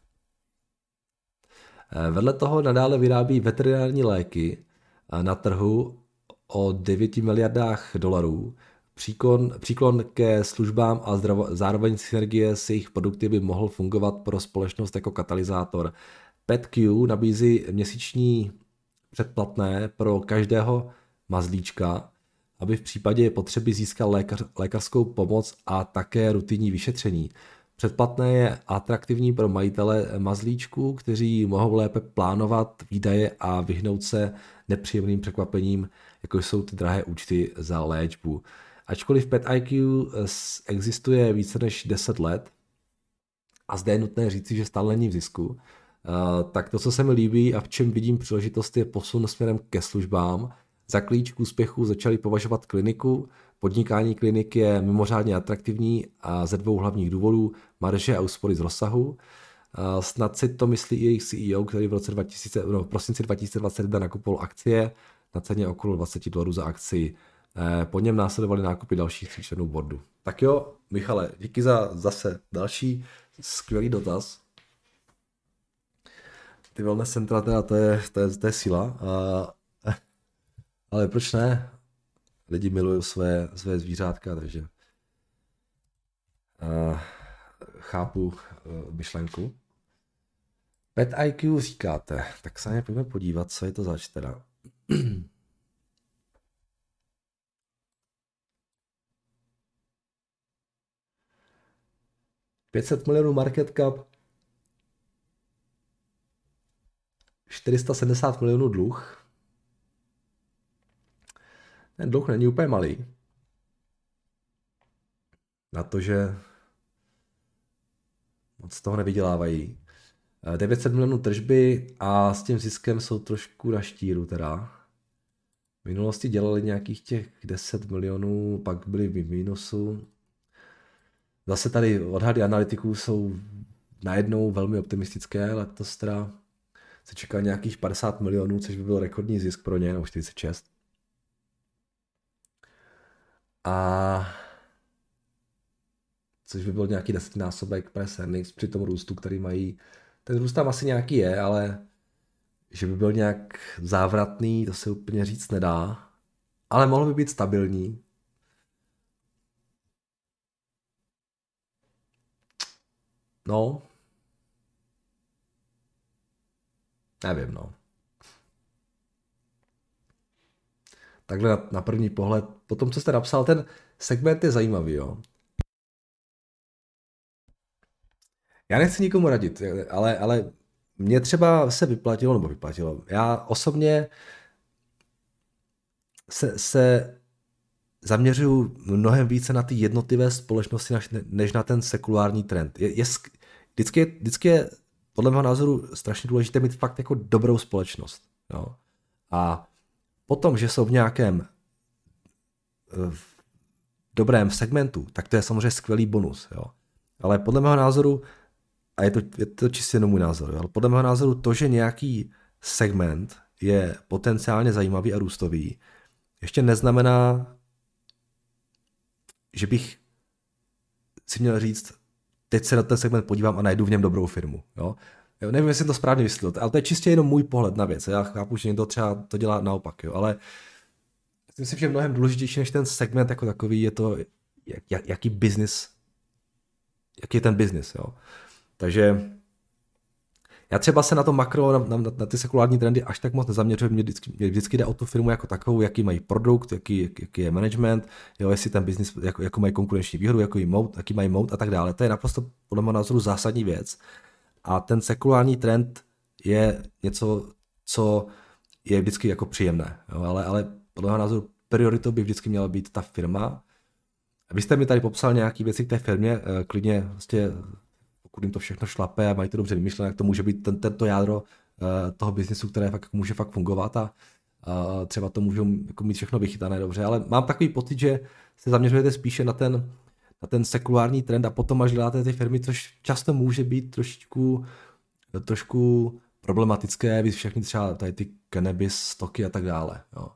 Vedle toho nadále vyrábí veterinární léky na trhu o 9 miliardách dolarů. Příklon ke službám a zároveň synergie s jejich produkty by mohl fungovat pro společnost jako katalyzátor. PetIQ nabízí měsíční předplatné pro každého mazlíčka, aby v případě potřeby získal lékařskou pomoc a také rutinní vyšetření. Předplatné je atraktivní pro majitele mazlíčků, kteří mohou lépe plánovat výdaje a vyhnout se nepříjemným překvapením, jako jsou ty drahé účty za léčbu. Ačkoliv PetIQ existuje více než 10 let, a zde je nutné říci, že stále není v zisku, tak to, co se mi líbí a v čem vidím příležitost, je posun směrem ke službám. Za klíč k úspěchu začali považovat kliniku. Podnikání klinik je mimořádně atraktivní a ze dvou hlavních důvodů: marže a úspory z rozsahu. Snad si to myslí i jejich CEO, který v prosinci 2021 nakupoval akcie na ceně okolo $20 za akci. Po něm následovaly nákupy dalších 3 členů boardu. Tak jo, Michale, díky za zase další skvělý dotaz. Ty wellness centra, teda to je síla. Ale proč ne? Lidi milují své zvířátka, takže chápu myšlenku. PetIQ říkáte, tak se pojďme podívat, co je to za čtera. $500 milionů market cap, $470 milionů dluh. Ten dluh není úplně malý. Na to, že moc toho nevydělávají. 900 milionů tržby a s tím ziskem jsou trošku na štíru teda. V minulosti dělali nějakých těch 10 milionů, pak byli v mínusu. Zase tady odhady analytiků jsou najednou velmi optimistické, letos teda se čeká nějakých 50 milionů, což by byl rekordní zisk pro ně, nebo 46. A což by byl nějaký 10násobek price earnings při tom růstu, který mají. Ten růst tam asi nějaký je, ale že by byl nějak závratný, to se úplně říct nedá. Ale mohl by být stabilní. No. Nevím, no. Takhle na první pohled, po tom, co jste napsal, ten segment je zajímavý, jo. Já nechci nikomu radit, ale mě třeba se vyplatilo. Já osobně se zaměřuju mnohem více na ty jednotlivé společnosti, než na ten sekulární trend. Vždycky je podle mého názoru strašně důležité mít fakt jako dobrou společnost. Jo. A potom, že jsou v nějakém dobrém segmentu, tak to je samozřejmě skvělý bonus. Jo. Ale podle mého názoru, a je to čistě jenom můj názor, jo, ale podle mého názoru to, že nějaký segment je potenciálně zajímavý a růstový, ještě neznamená, že bych si měl říct, teď se na ten segment podívám a najdu v něm dobrou firmu. Jo. Jo, nevím, jestli to správně vysvětlil, ale to je čistě jenom můj pohled na věc. Já chápu, že někdo třeba to dělá naopak, jo, ale myslím si, že mnohem důležitější než ten segment jako takový je to, jaký business, jaký je ten business, jo. Takže já třeba se na to makro, na ty sekulární trendy až tak moc nezaměřuji, mě vždycky jde o tu firmu jako takovou, jaký mají produkt, jaký je management, jo, jestli ten business, jako mají konkurenční výhodu, jaký mají moat a tak dále. To je naprosto podle mého názoru zásadní věc. A ten sekulární trend je něco, co je vždycky jako příjemné, jo, ale podle mého názoru prioritou by vždycky měla být ta firma. Vy jste mi tady popsal nějaké věci k té firmě, klidně vlastně, pokud jim to všechno šlape a mají to dobře vymyšlené, jak to může být tento jádro toho biznesu, které fakt může fakt fungovat a třeba to můžou jako mít všechno vychytané dobře, ale mám takový pocit, že se zaměřujete spíše na ten sekulární trend a potom až děláte ty firmy, což často může být trošku problematické, vy všechny třeba tady ty cannabis stoky a tak dále. Jo.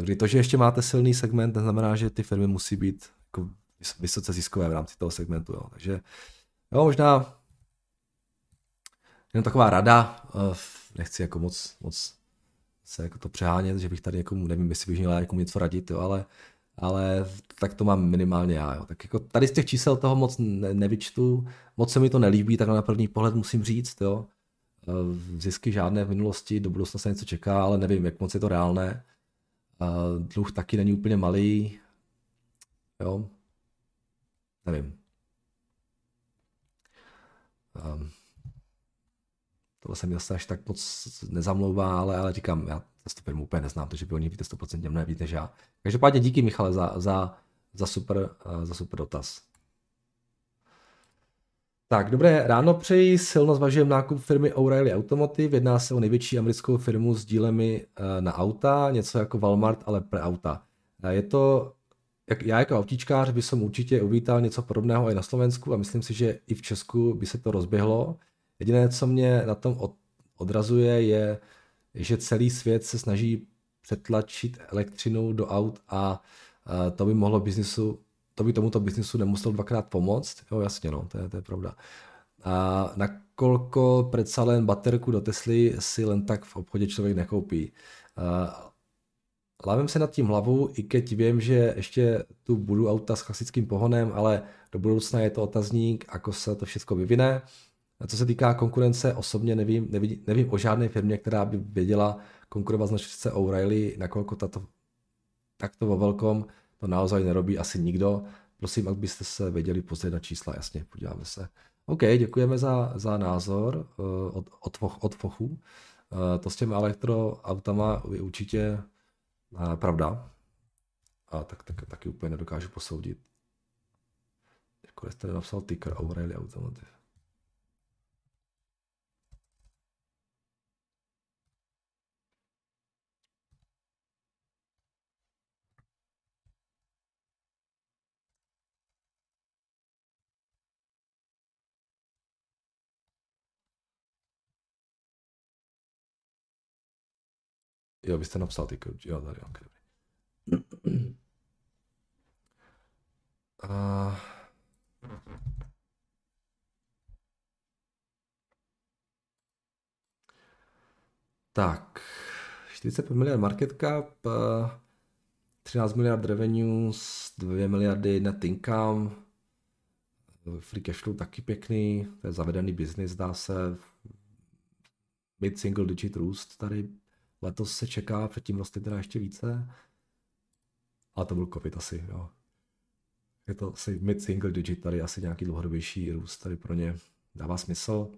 Kdy to, že ještě máte silný segment, neznamená, že ty firmy musí být jako vysoce ziskové v rámci toho segmentu. Jo. Takže jo, možná jenom taková rada, nechci jako moc se jako to přehánět, že bych tady někomu, nevím, jestli bych měla někomu něco radit, jo, ale tak to mám minimálně já. Jo. Tak jako tady z těch čísel toho moc nevyčtu, moc se mi to nelíbí, tak na první pohled musím říct, jo. Zisky žádné v minulosti, do budoucna se něco čeká, ale nevím, jak moc je to reálné. Dluh taky není úplně malý, jo, nevím. Tohle se mi zase až tak moc nezamlouvá, ale říkám, já to firmu úplně neznám, takže by o ní víte 100% mnohem víc než já. Každopádně díky, Michale, za super dotaz. Tak, dobré ráno přeji, silno zvažujem nákup firmy O'Reilly Automotive, jedná se o největší americkou firmu s dílemi na auta, něco jako Walmart, ale pro auta. Je to, já jako autíčkář by som určitě uvítal něco podobného i na Slovensku a myslím si, že i v Česku by se to rozběhlo. Jediné, co mě na tom odrazuje, je, že celý svět se snaží přetlačit elektřinu do aut a to by mohlo biznisu, to by tomuto biznisu nemuselo dvakrát pomoct. Jo, jasně, no, to je pravda. A nakolko predsa len baterku do Tesly si len tak v obchodě člověk nekoupí. Lávím se nad tím hlavou, i keď vím, že ještě tu budou auta s klasickým pohonem, ale do budoucna je to otazník, ako se to všechno vyvine. A co se týká konkurence, osobně nevím o žádné firmě, která by věděla konkurovat značce O'Reilly, nakolko takto vo velkom to naozaj nerobí asi nikdo. Prosím, ak byste se věděli později na čísla, jasně, podíváme se. OK, děkujeme za názor od Fochu. To s těmi elektroautama je určitě pravda. A tak taky úplně nedokážu posoudit. Jako jste napsal ticker O'Reilly Automotive. Jo, byste napsal ty kruč, jo, tady, ok, dobrý. Tak, 45 miliard market cap, 13 miliard revenues, 2 miliardy net income, free cash flow taky pěkný, to je zavedený business, dá se mid single digit růst tady. Letos se čeká, předtím roste teda ještě více. Ale to byl covid asi, jo. Je to asi mid-single digit, tady asi nějaký dlouhodobější růst tady pro ně dává smysl.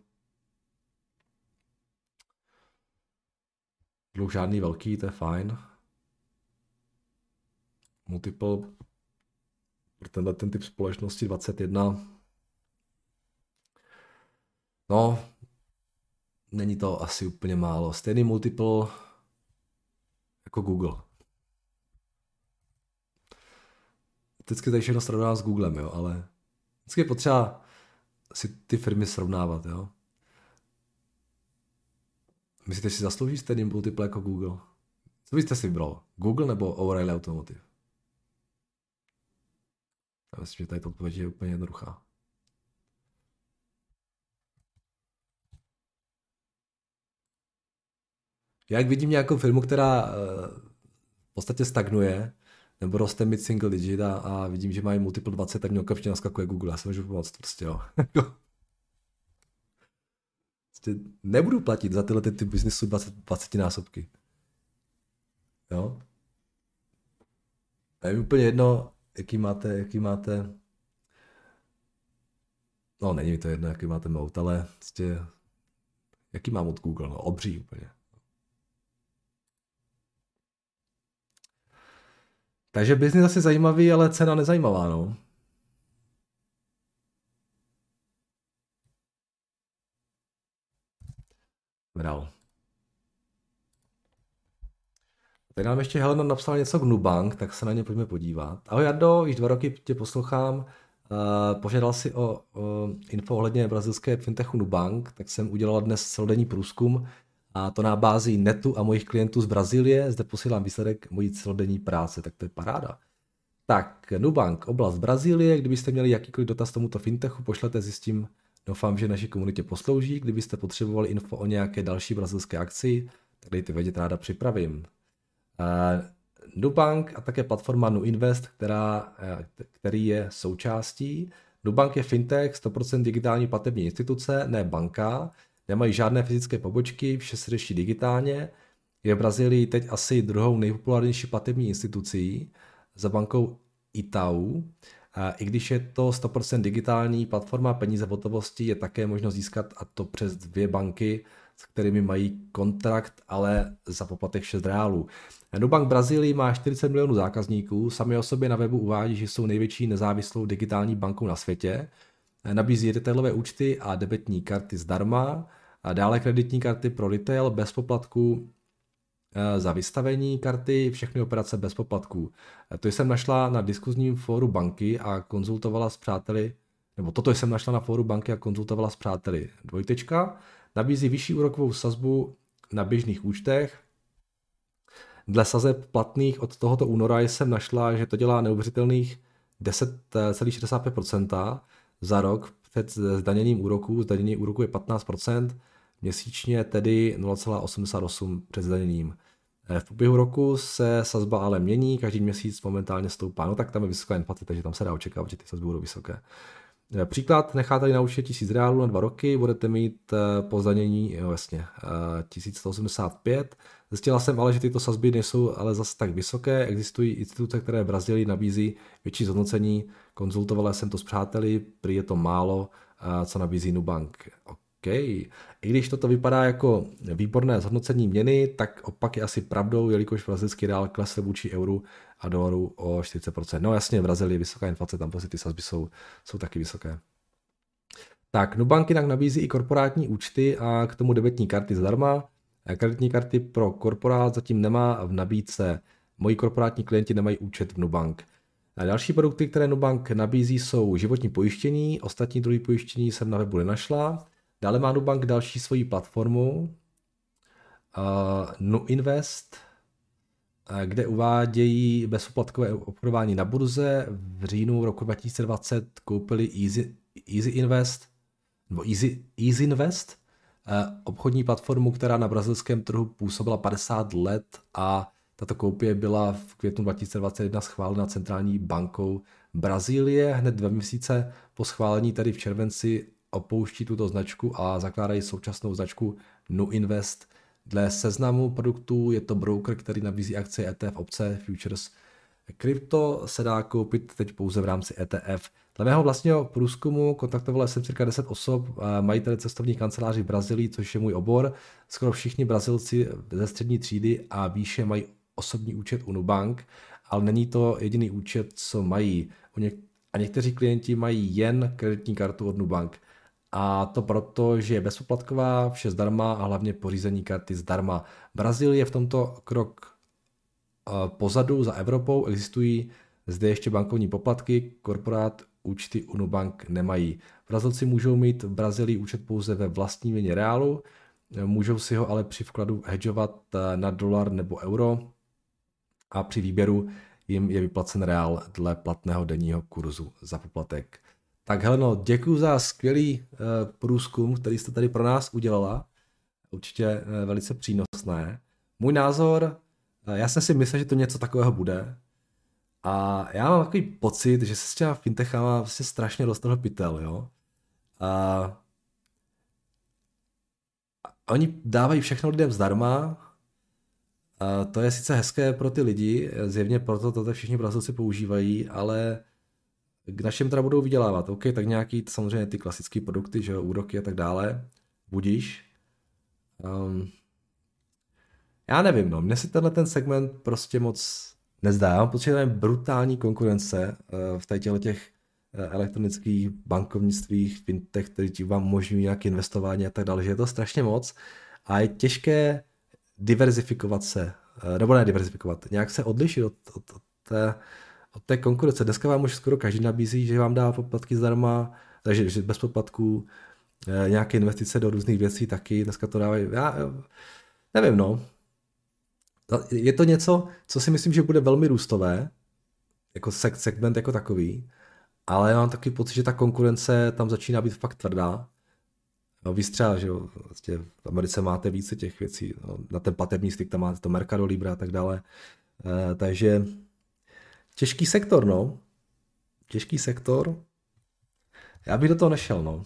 Dluh žádný velký, to je fajn. Multiple pro tenhle ten typ společnosti 21. No, není to asi úplně málo. Stejný multiple jako Google. Vždycky tady všechno srovnávám s Googlem, jo, ale vždycky je potřeba si ty firmy srovnávat, jo. Myslíte, že si zaslouží stejný multiple jako Google? Co byste si vybral? Google nebo O'Reilly Automotive? Já myslím, že tady to odpověď je úplně jednoduchá. Jak vidím nějakou firmu, která v podstatě stagnuje, nebo roste mid single digit a vidím, že mají multiple 20, tak mě okamžitě naskakuje Google. Já se můžu pomoct, prostě jo. Nebudu platit za tyhle ty biznesu 20násobky. Jo? A je mi úplně jedno, jaký máte... No, není mi to jedno, jaký máte mout, ale prostě... Jaký mám od Google? No, obří úplně. Takže biznis asi zajímavý, ale cena nezajímavá, no. Dál. Teď nám ještě Helena napsala něco k Nubank, tak se na ně pojďme podívat. Ahoj Jardo, již 2 roky tě poslouchám. Požádal si o info ohledně brazilské fintechu Nubank, tak jsem udělal dnes celodenní průzkum a to na bázi netu a mojich klientů z Brazílie. Zde posílám výsledek mojí celodenní práce, tak to je paráda. Tak, Nubank, oblast Brazílie, kdybyste měli jakýkoliv dotaz tomuto fintechu, pošlete, zjistím. Doufám, že naší komunitě poslouží. Kdybyste potřebovali info o nějaké další brazilské akci, tak dejte vědět, ráda připravím. Nubank a také platforma Nuinvest, který je součástí. Nubank je fintech, 100% digitální platební instituce, ne banka. Nemají žádné fyzické pobočky, vše se řeší digitálně. Je v Brazílii teď asi druhou nejpopulárnější platební institucí za bankou Itaú. I když je to 100% digitální platforma, peníze v hotovosti je také možno získat, a to přes 2 banky, s kterými mají kontrakt, ale za poplatek 6 reálů. Nubank Brazílii má 40 milionů zákazníků, sami o sobě na webu uvádí, že jsou největší nezávislou digitální bankou na světě. Nabízí retailové účty a debetní karty zdarma, a dále kreditní karty pro retail bez poplatků za vystavení karty, všechny operace bez poplatků. To jsem našla na diskuzním fóru banky a konzultovala s přáteli, nebo toto jsem našla na fóru banky a konzultovala s přáteli. Dvojtečka, nabízí vyšší úrokovou sazbu na běžných účtech. Dle sazeb platných od tohoto února jsem našla, že to dělá neuvěřitelných 10,65% za rok před zdaněním úroků. Zdanění úroku je 15%, měsíčně tedy 0,88 před zdaněním. V průběhu roku se sazba ale mění, každý měsíc momentálně stoupá. No tak tam je vysoká inflace, takže tam se dá očekávat, že ty sazby budou vysoké. Příklad, necháte na účtě 1000 reálů na 2 roky, budete mít po zdanění, jo jasně, 1185. Zjistila jsem ale, že tyto sazby nejsou ale zase tak vysoké, existují instituce, které v Brazílii nabízí větší zhodnocení, konzultovala jsem to s přáteli, prý je to málo, co nabízí Nubank. Okay. I když toto vypadá jako výborné zhodnocení měny, tak opak je asi pravdou, jelikož brazilský reál klesl vůči euru a dolaru o 40%. No jasně, v Brazílii vysoká inflace, tam prostě ty sazby jsou taky vysoké. Tak, Nubank jinak nabízí i korporátní účty a k tomu debetní karty zdarma. Kreditní karty pro korporát zatím nemá v nabídce. Moji korporátní klienti nemají účet v Nubank. A další produkty, které Nubank nabízí, jsou životní pojištění, ostatní druhy pojištění jsem na webu nenašla. Dále má Nubank další svoji platformu Nuinvest, kde uvádějí bezpoplatkové obchodování na burze. V říjnu roku 2020 koupili Easy Invest, obchodní platformu, která na brazilském trhu působila 50 let a tato koupě byla v květnu 2021 schválena centrální bankou Brazílie. Hned 2 měsíce po schválení, tedy v červenci, opouští tuto značku a zakládají současnou značku Nuinvest. Dle seznamu produktů je to broker, který nabízí akcie, ETF, obce, futures. Krypto se dá koupit teď pouze v rámci ETF. Dle mého vlastního průzkumu kontaktovala jsem cirka 10 osob, majitele cestovních kanceláří v Brazílii, což je můj obor. Skoro všichni Brazilci ze střední třídy a výše mají osobní účet u Nubank, ale není to jediný účet, co mají. A někteří klienti mají jen kreditní kartu od Nubank. A to proto, že je bezpoplatková, vše zdarma a hlavně pořízení karty zdarma. Brazílie je v tomto krok pozadu za Evropou, existují zde ještě bankovní poplatky, korporát účty u Nubank nemají. Brazilci můžou mít v Brazílii účet pouze ve vlastní měně reálu, můžou si ho ale při vkladu hedžovat na dolar nebo euro a při výběru jim je vyplacen reál dle platného denního kurzu za poplatek. Tak Heleno, děkuji za skvělý průzkum, který jste tady pro nás udělala. Určitě velice přínosné. Můj názor, já jsem si myslel, že to něco takového bude. A já mám takový pocit, že se s těma fintechama vlastně strašně dostanu pytel, jo. A oni dávají všechno lidem zdarma. A to je sice hezké pro ty lidi, zjevně proto to všichni pracovci používají, ale na čem teda budou vydělávat? OK, tak nějaký samozřejmě ty klasické produkty, že jo, úroky a tak dále. Budíš. Já nevím, no, mně se tenhle ten segment prostě moc nezdá. Mám pocit, že tam je brutální konkurence v těch elektronických bankovnictvích, fintech, které ti vám umožňují nějaké investování a tak dále, že je to strašně moc a je těžké diverzifikovat se, nebo ne diverzifikovat, nějak se odlišit od té konkurence. Dneska vám už skoro každý nabízí, že vám dá poplatky zdarma, takže bez poplatků, nějaké investice do různých věcí taky, dneska to dávají, já nevím, no. Je to něco, co si myslím, že bude velmi růstové, jako segment jako takový, ale já mám taky pocit, že ta konkurence tam začíná být fakt tvrdá. No víc třeba, že jo, vlastně v Americe máte více těch věcí, no, na ten platební styk tam máte to Mercado Libre a tak dále, takže těžký sektor, no. Těžký sektor. Já bych do toho nešel, no.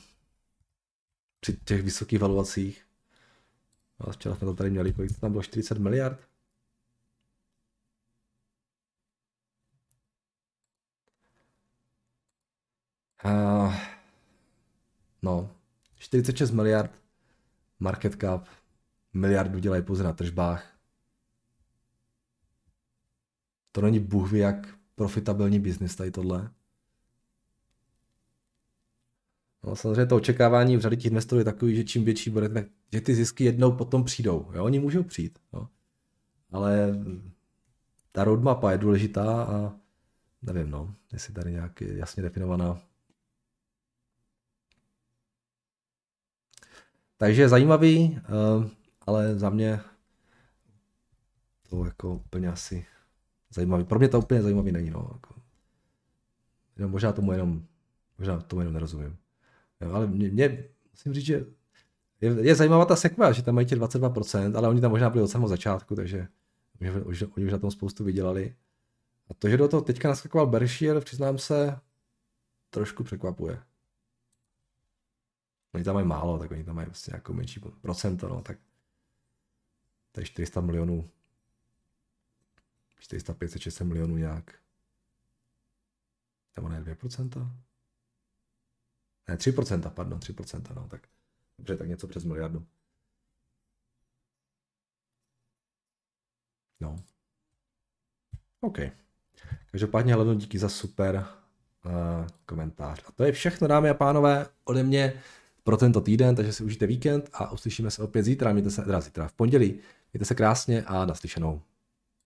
Při těch vysokých valuacích. No, včera jsme to tady měli, kolik to tam bylo, 40 miliard? No, 46 miliard, market cap, miliardu dělají pouze na tržbách. To není bůh ví jak profitabilní biznis tady tohle. No samozřejmě to očekávání v řadě těch investorů je takový, že čím větší bude, tak že ty zisky jednou potom přijdou. Jo, oni můžou přijít. Jo. Ale ta roadmapa je důležitá a nevím, no, jestli tady nějak jasně definovaná. Takže zajímavý, ale za mě to jako úplně asi zajímavý. Pro mě to úplně zajímavý není, no. Možná tomu jenom nerozumím. No, ale mě musím říct, že je zajímavá ta sekva, že tam mají tě 22%, ale oni tam možná byli od samého začátku, takže oni už na tom spoustu vydělali. A to, že do toho teďka naskakoval Berkshire, přiznám se, trošku překvapuje. Oni tam mají málo, tak oni tam mají vlastně jako menší procento, no, tak to je 400 milionů, 456 milionů nějak, nebo ne 2%? Ne, 3%, pardon, 3%, no, tak dobře, tak něco přes miliardu. No. OK. Každopádně Heleno, díky za super komentář. A to je všechno, dámy a pánové, ode mě pro tento týden, takže si užijte víkend a uslyšíme se opět zítra, teda zítra v pondělí. Mějte se krásně a naslyšenou.